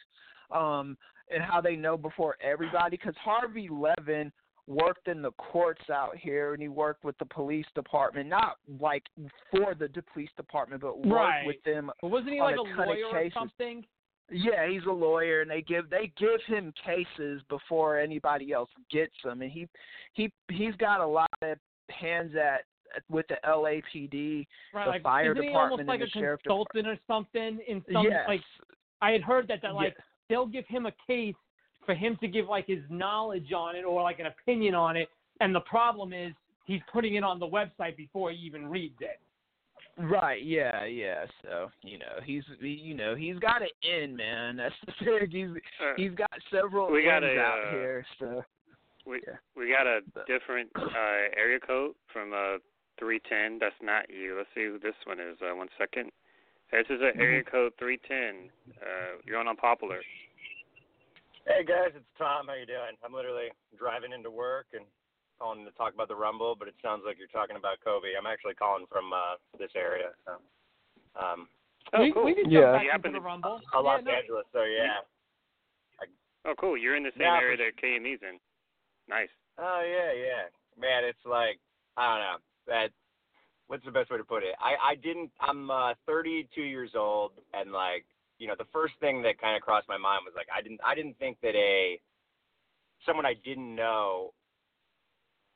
and how they know before everybody. Because Harvey Levin worked in the courts out here, and he worked with the police department, not like for the police department, but worked right. with them. But wasn't he like a lawyer or something? Yeah, he's a lawyer, and they give him cases before anybody else gets them, and he's got a lot of hands with the LAPD, right, the like, fire department, and the sheriff department. Isn't he almost like a consultant or something? Yes. Like, I had heard that like yes. they'll give him a case for him to give like his knowledge on it or like an opinion on it, and the problem is he's putting it on the website before he even reads it. Right, yeah. So, you know, he's got an in, man. That's the thing. He's got several ends out here. So we got a different area code from 310. That's not you. Let's see who this one is. 1 second. This is area code 310. You're on Unpopular. Hey guys, it's Tom. How you doing? I'm literally driving into work and calling to talk about the Rumble, but it sounds like you're talking about Kobe. I'm actually calling from this area. So. Cool. We can jump back into the Rumble. Los Angeles, so yeah. Oh, cool. You're in the same area that KME's in. Nice. Oh, yeah. Man, it's like, I don't know. What's the best way to put it? I'm 32 years old, and like, you know, the first thing that kind of crossed my mind was like, I didn't think that someone I didn't know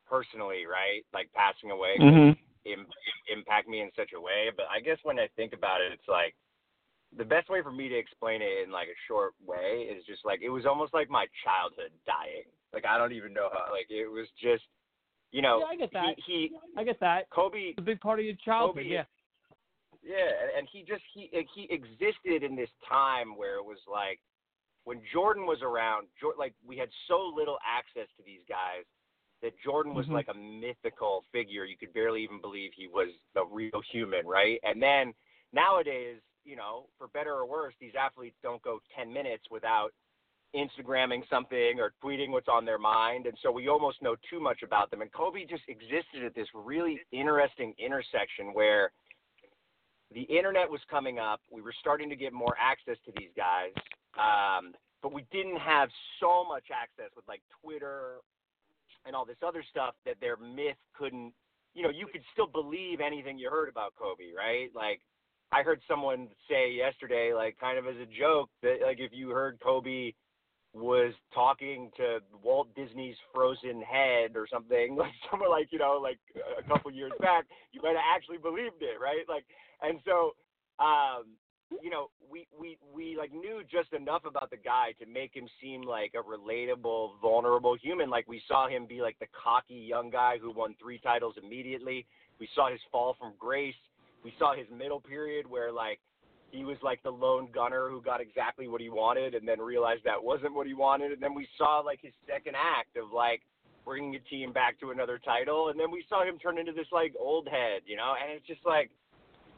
personally, right, like passing away could impact me in such a way. But I guess when I think about it, it's like the best way for me to explain it in like a short way is just like, it was almost like my childhood dying. Like, I don't even know how, like, it was just, you know, I get that. I get that. Kobe, it's a big part of your childhood. Kobe, yeah. Yeah, and he existed in this time where it was like when Jordan was around, like we had so little access to these guys that Jordan was like a mythical figure. You could barely even believe he was a real human, right? And then nowadays, you know, for better or worse, these athletes don't go 10 minutes without Instagramming something or tweeting what's on their mind, and so we almost know too much about them. And Kobe just existed at this really interesting intersection where the internet was coming up. We were starting to get more access to these guys, but we didn't have so much access with like Twitter and all this other stuff that their myth couldn't, you know, you could still believe anything you heard about Kobe, right? Like, I heard someone say yesterday, like kind of as a joke, that like if you heard Kobe was talking to Walt Disney's Frozen head or something, like somewhere like, you know, like a couple years back, you might have actually believed it, right? Like, and so, you know, we like knew just enough about the guy to make him seem like a relatable, vulnerable human. Like, we saw him be like the cocky young guy who won 3 titles immediately. We saw his fall from grace. We saw his middle period where like he was like the lone gunner who got exactly what he wanted and then realized that wasn't what he wanted. And then we saw like his second act of like bringing a team back to another title. And then we saw him turn into this like old head, you know, and it's just like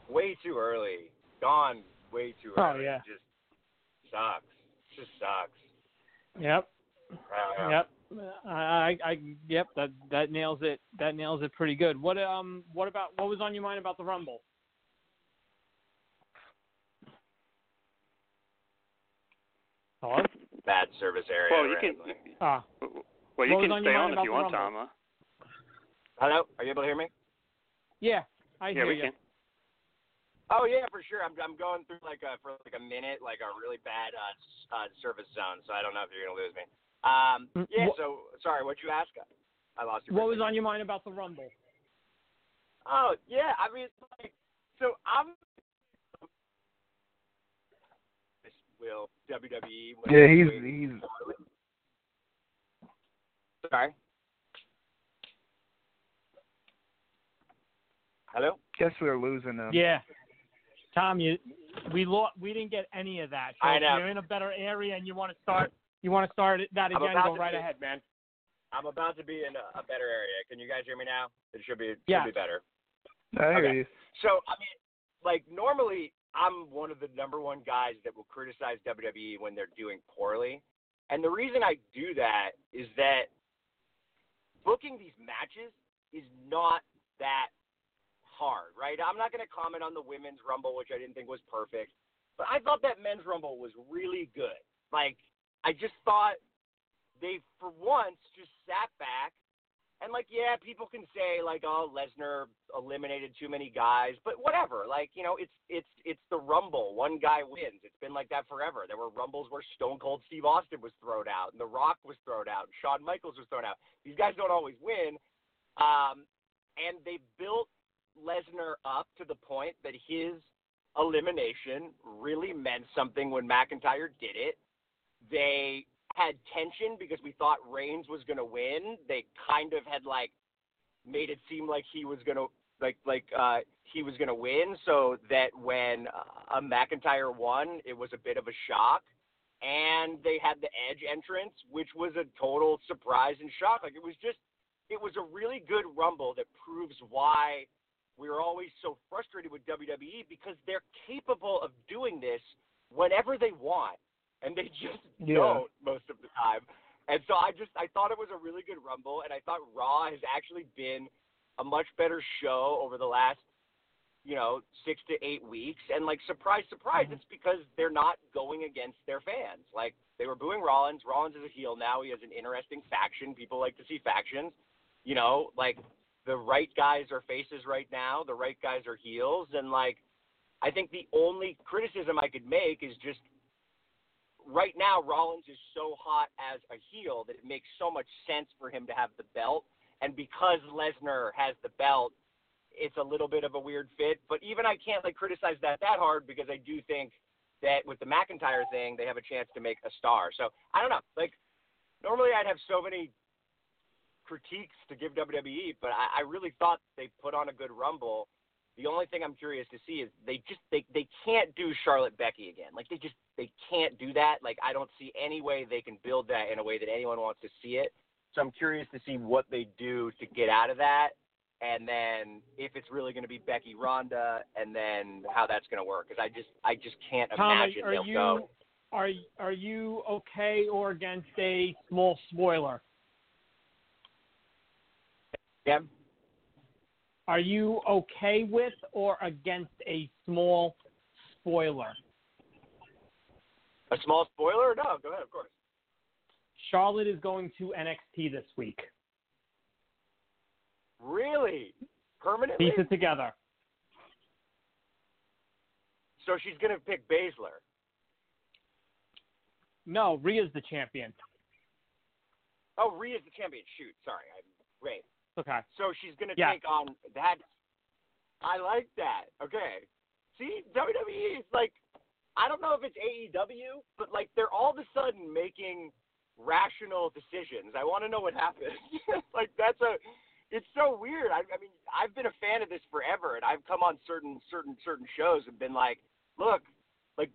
way too early. Gone way too early. Oh, yeah. It just sucks. It just sucks. Yep. Yep. That nails it. That nails it pretty good. What was on your mind about the Rumble? Hello? Bad service area. Well, you can stay on if you want, Tom. Huh? Hello? Are you able to hear me? Yeah, I hear you. Can. Oh, yeah, for sure. I'm going through, for a minute, a really bad service zone, so I don't know if you're going to lose me. Sorry, what'd you ask? I lost your What was on your mind about the Rumble? Oh, yeah, I mean, WWE. Yeah, he's. Sorry. Hello. Guess we're losing him. Yeah, Tom, we didn't get any of that. So I know. If you're in a better area and you want to start that again, go right ahead, man. I'm about to be in a better area. Can you guys hear me now? It should be. Yeah. Should be better. I hear you. So I mean, like normally, I'm one of the number one guys that will criticize WWE when they're doing poorly. And the reason I do that is that booking these matches is not that hard, right? I'm not going to comment on the women's Rumble, which I didn't think was perfect, but I thought that men's Rumble was really good. Like, I just thought they, for once, just sat back. And, like, yeah, people can say, like, oh, Lesnar eliminated too many guys. But whatever. Like, you know, it's the Rumble. One guy wins. It's been like that forever. There were Rumbles where Stone Cold Steve Austin was thrown out, and The Rock was thrown out, and Shawn Michaels was thrown out. These guys don't always win. And they built Lesnar up to the point that his elimination really meant something when McIntyre did it. They had tension because we thought Reigns was going to win. They kind of had like made it seem like he was going to he was going to win, so that when McIntyre won, it was a bit of a shock. And they had the Edge entrance, which was a total surprise and shock. Like, it was a really good Rumble that proves why we're always so frustrated with WWE, because they're capable of doing this whenever they want. and they just don't most of the time. And so I thought it was a really good Rumble, and I thought Raw has actually been a much better show over the last, 6 to 8 weeks. And, like, surprise, surprise, it's because they're not going against their fans. Like, they were booing Rollins. Rollins is a heel now. He has an interesting faction. People like to see factions. You know, like, the right guys are faces right now. The right guys are heels. And, like, I think the only criticism I could make is just, right now, Rollins is so hot as a heel that it makes so much sense for him to have the belt. And because Lesnar has the belt, it's a little bit of a weird fit. But even I can't criticize that hard, because I do think that with the McIntyre thing, they have a chance to make a star. So I don't know. Normally I'd have so many critiques to give WWE, but I really thought they put on a good Rumble. The only thing I'm curious to see is they can't do Charlotte Becky again. They can't do that. I don't see any way they can build that in a way that anyone wants to see it. So I'm curious to see what they do to get out of that, and then if it's really going to be Becky Ronda, and then how that's going to work. Because I just can't imagine they'll go. Are you okay or against a small spoiler? Yeah. Are you okay with or against a small spoiler? A small spoiler? No, go ahead, of course. Charlotte is going to NXT this week. Really? Permanently? Piece it together. So she's going to pick Baszler. No, Rhea's the champion. Oh, Rhea's the champion. Shoot, sorry. Right. Okay. So she's going to take on that. I like that. Okay. See, WWE is I don't know if it's AEW, but they're all of a sudden making rational decisions. I want to know what happens. It's so weird. I mean, I've been a fan of this forever, and I've come on certain shows and been look,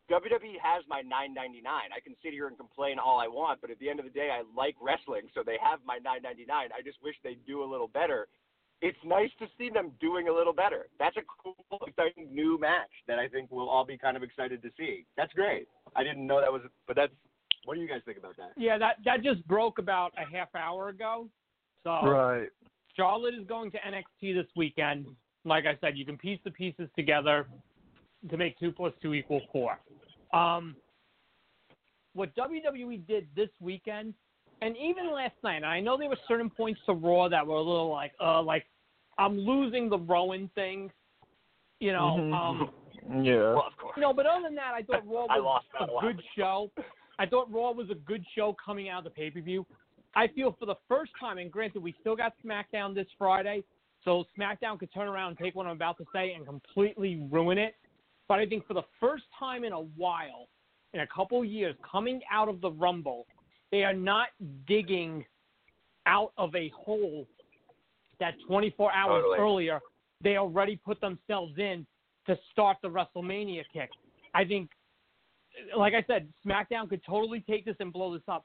WWE has my $9.99. I can sit here and complain all I want, but at the end of the day, I like wrestling, so they have my $9.99. I just wish they'd do a little better. It's nice to see them doing a little better. That's a cool, exciting new match that I think we'll all be kind of excited to see. That's great. I didn't know that was – but that's – what do you guys think about that? Yeah, that just broke about a half hour ago. So right. Charlotte is going to NXT this weekend. Like I said, you can piece the pieces together to make 2 + 2 = 4. What WWE did this weekend, and even last night, and I know there were certain points to Raw that were a little I'm losing the Rowan thing, Well, of course. But other than that, I thought Raw was a good show. I thought Raw was a good show coming out of the pay-per-view. I feel for the first time, and granted, we still got SmackDown this Friday, so SmackDown could turn around and take what I'm about to say and completely ruin it. But I think for the first time in a while, in a couple years, coming out of the Rumble, they are not digging out of a hole that 24 hours earlier they already put themselves in to start the WrestleMania kick. I think, like I said, SmackDown could totally take this and blow this up.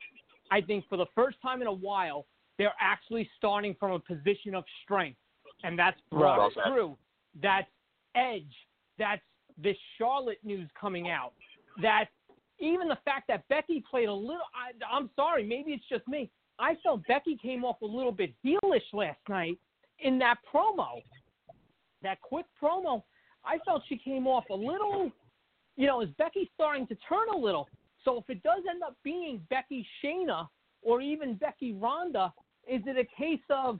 I think for the first time in a while, they're actually starting from a position of strength. And that's brought through. That's Edge. That's this Charlotte news coming out, that even the fact that Becky played a little, I'm sorry, maybe it's just me. I felt Becky came off a little bit heelish last night in that promo, that quick promo. I felt she came off a little, is Becky starting to turn a little? So if it does end up being Becky Shayna or even Becky Ronda, is it a case of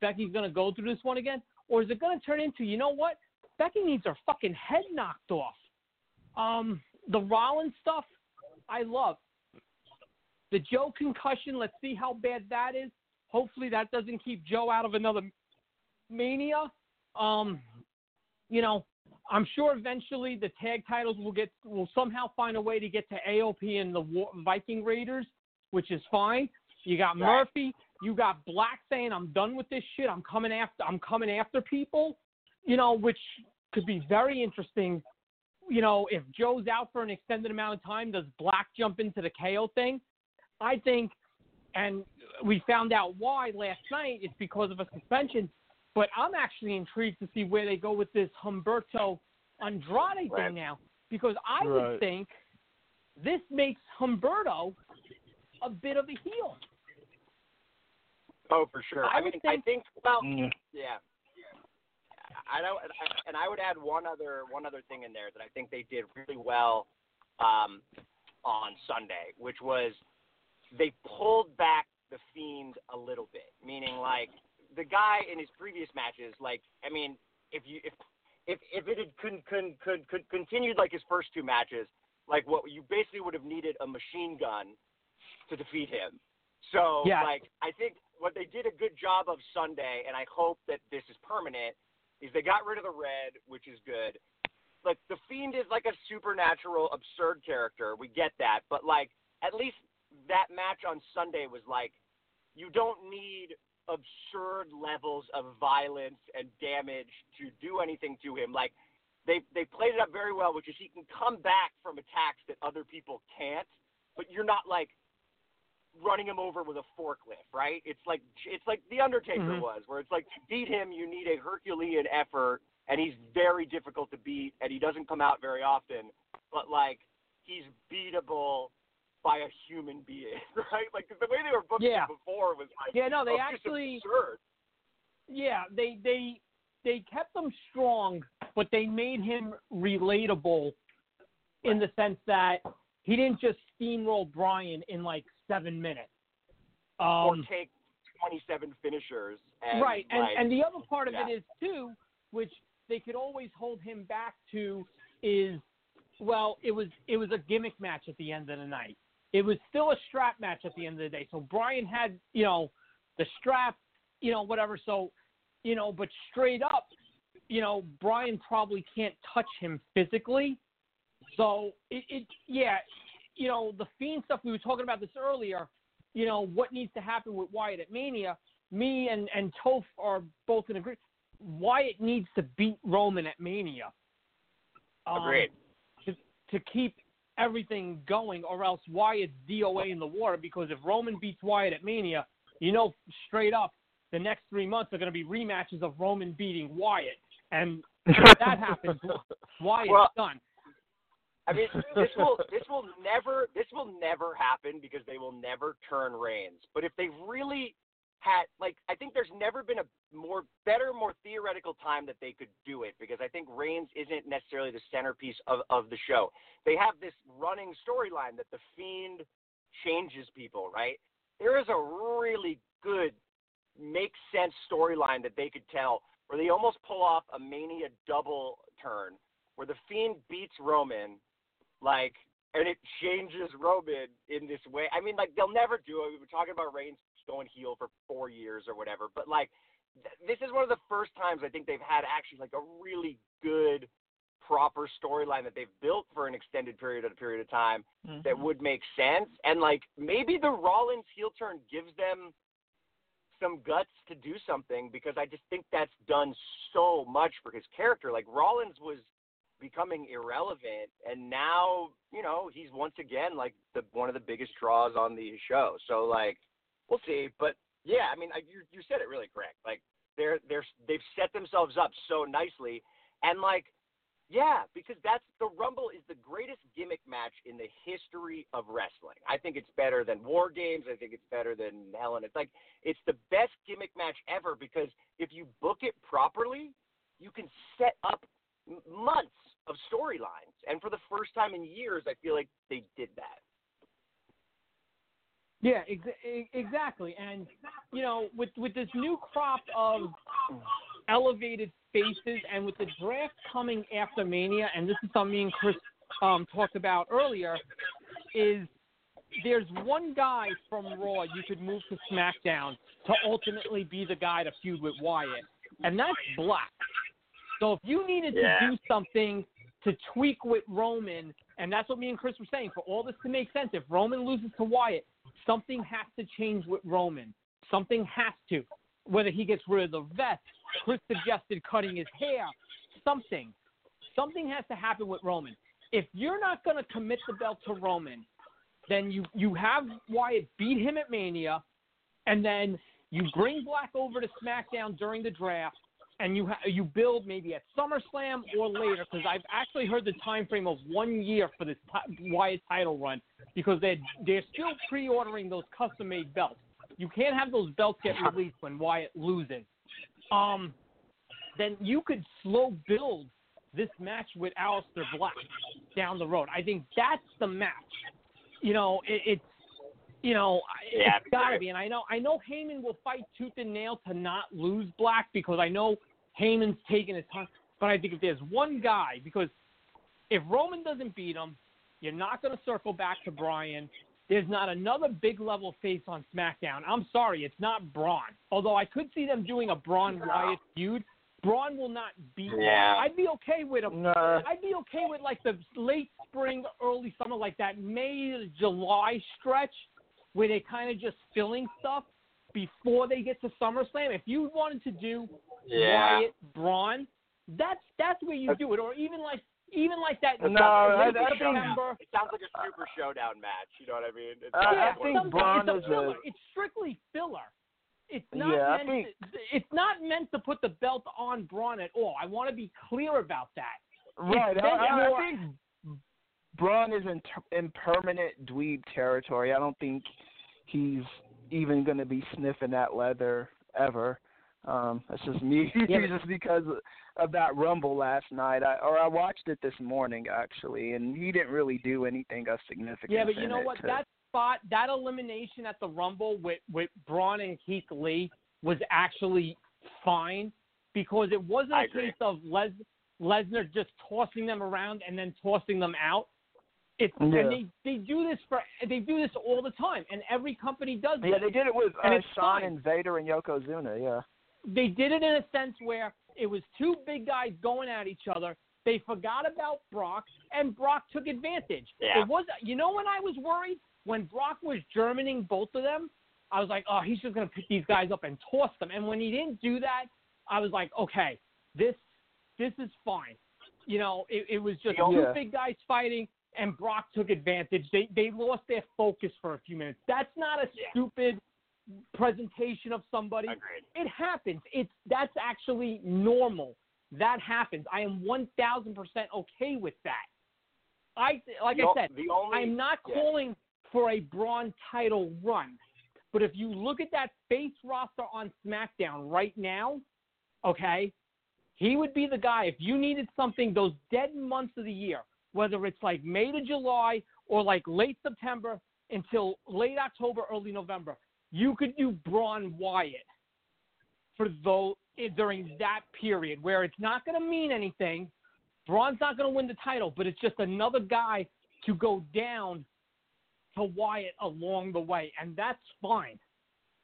Becky's going to go through this one again? Or is it going to turn into, you know what? Becky needs her fucking head knocked off. The Rollins stuff, I love. The Joe concussion, let's see how bad that is. Hopefully that doesn't keep Joe out of another Mania. I'm sure eventually the tag titles will somehow find a way to get to AOP and the Viking Raiders, which is fine. You got Murphy. You got Black saying, I'm done with this shit. I'm coming after people. Which could be very interesting. If Joe's out for an extended amount of time, does Black jump into the KO thing? I think, and we found out why last night, it's because of a suspension. But I'm actually intrigued to see where they go with this Humberto Andrade thing now. Because I would think This makes Humberto a bit of a heel. Oh, for sure. I think I would add one other thing in there that I think they did really well on Sunday, which was they pulled back the Fiend a little bit, meaning like the guy in his previous matches, like, I mean, if it had could continued like his first two matches, like what you basically would have needed a machine gun to defeat him. So like I think what they did a good job of Sunday, and I hope that this is permanent, is they got rid of the red, which is good. Like the Fiend is like a supernatural, absurd character. We get that, but like at least that match on Sunday was like, you don't need absurd levels of violence and damage to do anything to him. Like they played it up very well, which is he can come back from attacks that other people can't, but you're not like running him over with a forklift, right? It's like The Undertaker was, where it's like to beat him, you need a Herculean effort, and he's very difficult to beat, and he doesn't come out very often, but like he's beatable by a human being, right? Like the way they were booking him before was like they actually absurd. Yeah, they kept him strong, but they made him relatable in the sense that he didn't just steamroll Bryan in like 7 minutes. Or take 27 finishers. And right, and the other part of it is too, which they could always hold him back to is, well, it was a gimmick match at the end of the night. It was still a strap match at the end of the day. So Bryan had, the strap, whatever. So, but straight up, Bryan probably can't touch him physically. So the Fiend stuff, we were talking about this earlier, what needs to happen with Wyatt at Mania, me and Toph are both in agreement. Wyatt needs to beat Roman at Mania. Agreed. To keep everything going, or else Wyatt's DOA in the water, because if Roman beats Wyatt at Mania, straight up, the next 3 months are going to be rematches of Roman beating Wyatt. And if that happens, Wyatt's done. I mean, this will never happen because they will never turn Reigns. But if they really had, like, I think there's never been a more theoretical time that they could do it, because I think Reigns isn't necessarily the centerpiece of the show. They have this running storyline that the Fiend changes people, right? There is a really good make sense storyline that they could tell where they almost pull off a Mania double turn where the Fiend beats Roman, like, and it changes Roman in this way. I mean, like, they'll never do it. We've been talking about Reigns going heel for 4 years or whatever, but, like, this is one of the first times I think they've had actually, like, a really good, proper storyline that they've built for an extended period of time that would make sense. And, like, maybe the Rollins heel turn gives them some guts to do something, because I just think that's done so much for his character. Like, Rollins was becoming irrelevant, and now he's once again like one of the biggest draws on the show. So like, we'll see. But yeah, I mean, you said it really correct. Like they've set themselves up so nicely, and like because that's the Rumble is the greatest gimmick match in the history of wrestling. I think it's better than War Games. I think it's better than Hell in a Cell. It's like it's the best gimmick match ever, because if you book it properly, you can set up months of storylines, and for the first time in years, I feel like they did that. Yeah, exactly. And with this new crop of elevated faces, and with the draft coming after Mania, and this is something me and Chris talked about earlier, is there's one guy from Raw you could move to SmackDown to ultimately be the guy to feud with Wyatt, and that's Black. So if you needed to do something to tweak with Roman, and that's what me and Chris were saying, for all this to make sense, if Roman loses to Wyatt, something has to change with Roman. Something has to. Whether he gets rid of the vest, Chris suggested cutting his hair, something. Something has to happen with Roman. If you're not going to commit the belt to Roman, then you have Wyatt beat him at Mania, and then you bring Black over to SmackDown during the draft, and you build maybe at SummerSlam or later, because I've actually heard the time frame of 1 year for this Wyatt title run, because they're still pre-ordering those custom-made belts. You can't have those belts get released when Wyatt loses. Then you could slow build this match with Aleister Black down the road. I think that's the match. You know, it's you know, it's got to be. And I know Heyman will fight tooth and nail to not lose Black, because I know Heyman's taking his time. But I think if there's one guy, because if Roman doesn't beat him, you're not going to circle back to Bryan. There's not another big level face on SmackDown. I'm sorry, it's not Braun. Although I could see them doing a Braun Wyatt feud. Braun will not beat him. I'd be okay with him. No. I'd be okay with like the late spring, early summer, like that May, July stretch, where they kind of just filling stuff before they get to SummerSlam. If you wanted to do Wyatt Braun, that's where you do it, or even like that. No, it sounds like a Super Showdown match. You know what I mean? It's I think Braun is filler. It's strictly filler. It's not meant to put the belt on Braun at all. I want to be clear about that. Right. I think Braun is in permanent dweeb territory. I don't think he's even going to be sniffing that leather ever. That's just me. Just because of that Rumble last night. I watched it this morning, actually, and he didn't really do anything of significance. Yeah, but you know what? That spot, that elimination at the Rumble with Braun and Keith Lee was actually fine, because it wasn't a case of Lesnar just tossing them around and then tossing them out. And they do this all the time, and every company does this. Yeah, they did it with Shawn and Vader and Yokozuna, yeah. They did it in a sense where it was two big guys going at each other. They forgot about Brock, and Brock took advantage. Yeah. It was, you know, when I was worried, when Brock was Germaning both of them, I was like, oh, he's just going to pick these guys up and toss them. And when he didn't do that, I was like, okay, this is fine. You know, it was just two big guys fighting. And Brock took advantage. They lost their focus for a few minutes. That's not a stupid presentation of somebody. Agreed. It happens. That's actually normal. That happens. I am 1,000% okay with that. I'm not calling for a Braun title run. But if you look at that face roster on SmackDown right now, okay, he would be the guy. If you needed something, those dead months of the year, whether it's like May to July or like late September until late October, early November, you could do Braun Wyatt during that period where it's not going to mean anything. Braun's not going to win the title, but it's just another guy to go down to Wyatt along the way, and that's fine.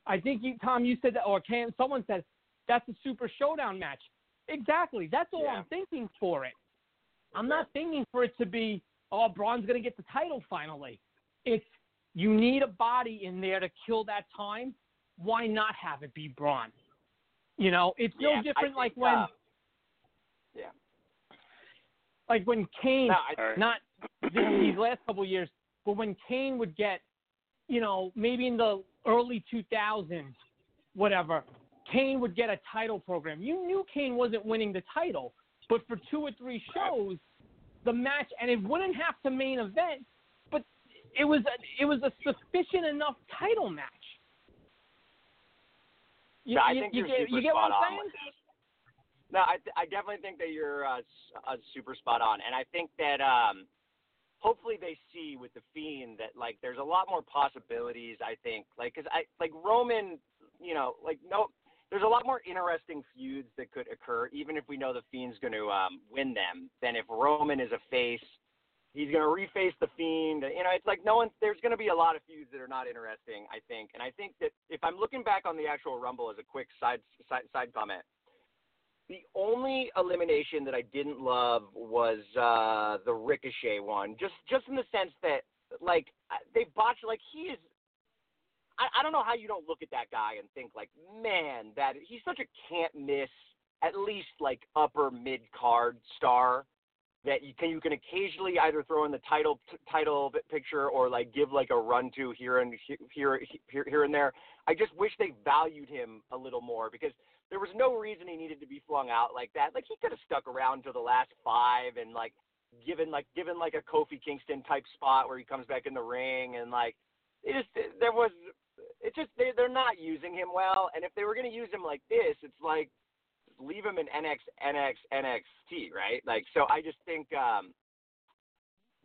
I think, Tom, you said that, or Cam, someone said, that's a Super Showdown match. Exactly. That's all I'm thinking for it. I'm not thinking for it to be, oh, Braun's going to get the title finally. It's you need a body in there to kill that time. Why not have it be Braun? You know, it's no different like when Kane, these last couple of years, but when Kane would get, you know, maybe in the early 2000s, whatever, Kane would get a title program. You knew Kane wasn't winning the title. But for two or three shows, the match, and it wouldn't have to main event, but it was a sufficient enough title match. You get what I'm saying? No, I definitely think that you're super spot on, and I think that hopefully they see with the Fiend that like there's a lot more possibilities. I think because Roman, you know, there's a lot more interesting feuds that could occur, even if we know the Fiend's going to win them, than if Roman is a face. He's going to reface the Fiend. You know, it's like there's going to be a lot of feuds that are not interesting, I think. And I think that if I'm looking back on the actual Rumble as a quick side comment, the only elimination that I didn't love was the Ricochet one, just in the sense that, like, they botched, like, he is – I don't know how you don't look at that guy and think, like, man, that he's such a can't-miss, at least, like, upper mid-card star that you can occasionally either throw in the title picture or, like, give, like, a run to here and there. I just wish they valued him a little more because There was no reason he needed to be flung out like that. Like, he could have stuck around to the last five and, like, given a Kofi Kingston type spot where he comes back in the ring and, like, they're not using him well. And if they were going to use him like this, it's like, leave him in NXT, right? Like, so I just think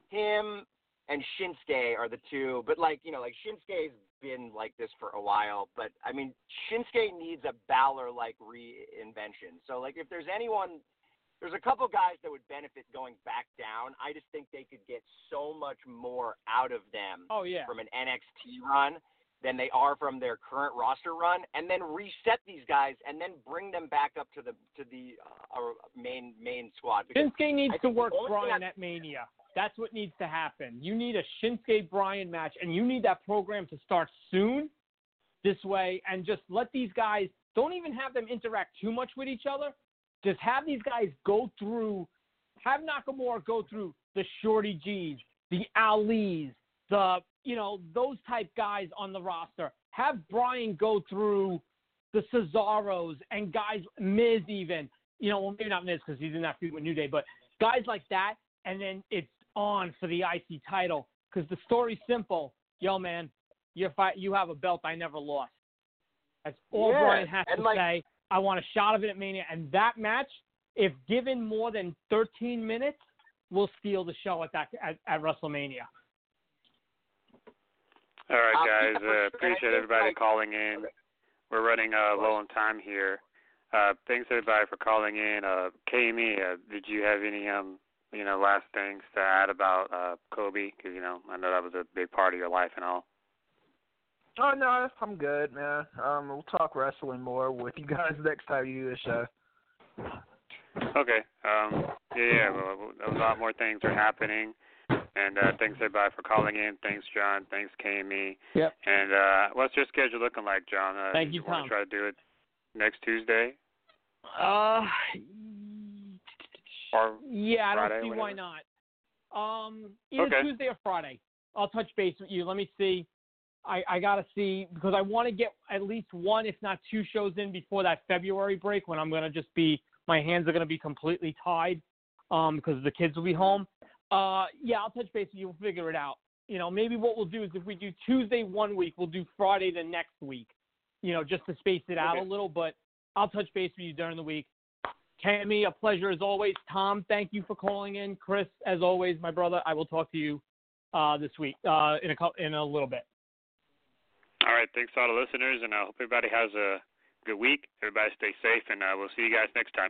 him and Shinsuke are the two, but, like, you know, like, Shinsuke's been like this for a while, but I mean, Shinsuke needs a Balor-like reinvention. So, like, if there's anyone, there's a couple guys that would benefit going back down. I just think they could get so much more out of them from an NXT run than they are from their current roster run, and then reset these guys and then bring them back up to the main squad. Shinsuke needs to work Bryan at Mania. That's what needs to happen. You need a Shinsuke Bryan match, and you need that program to start soon this way, and just let these guys, don't even have them interact too much with each other. Just have these guys have Nakamura go through the Shorty G's, the Ali's, those type guys on the roster. Have Bryan go through the Cesaros and guys, Miz even. You know, well, maybe not Miz because he's in that feud with New Day, but guys like that, and then it's on for the IC title because the story's simple. Yo, man, you have a belt I never lost. That's all Bryan has to say. I want a shot of it at Mania. And that match, if given more than 13 minutes, will steal the show at WrestleMania. All right, guys. Appreciate everybody calling in. We're running low on time here. Thanks, everybody, for calling in. Kami, did you have any last things to add about Kobe? Because, I know that was a big part of your life and all. Oh, no, I'm good, man. We'll talk wrestling more with you guys next time you do the show. Okay. A lot more things are happening. And thanks, everybody, for calling in. Thanks, John. Thanks, Kami. Yep. And what's your schedule looking like, John? Thank you, Tom. Want to try to do it next Tuesday? Yeah, Friday, I don't see why not. Tuesday or Friday. I'll touch base with you. Let me see. I got to see because I want to get at least one, if not two shows in before that February break when I'm going to just be – my hands are going to be completely tied because the kids will be home. I'll touch base with you. We'll figure it out. Maybe what we'll do is if we do Tuesday one week, we'll do Friday the next week, just to space it out a little. But I'll touch base with you during the week. Kami, a pleasure as always. Tom, thank you for calling in. Chris, as always, my brother, I will talk to you this week in a little bit. All right. Thanks to all the listeners, and I hope everybody has a good week. Everybody stay safe, and we'll see you guys next time.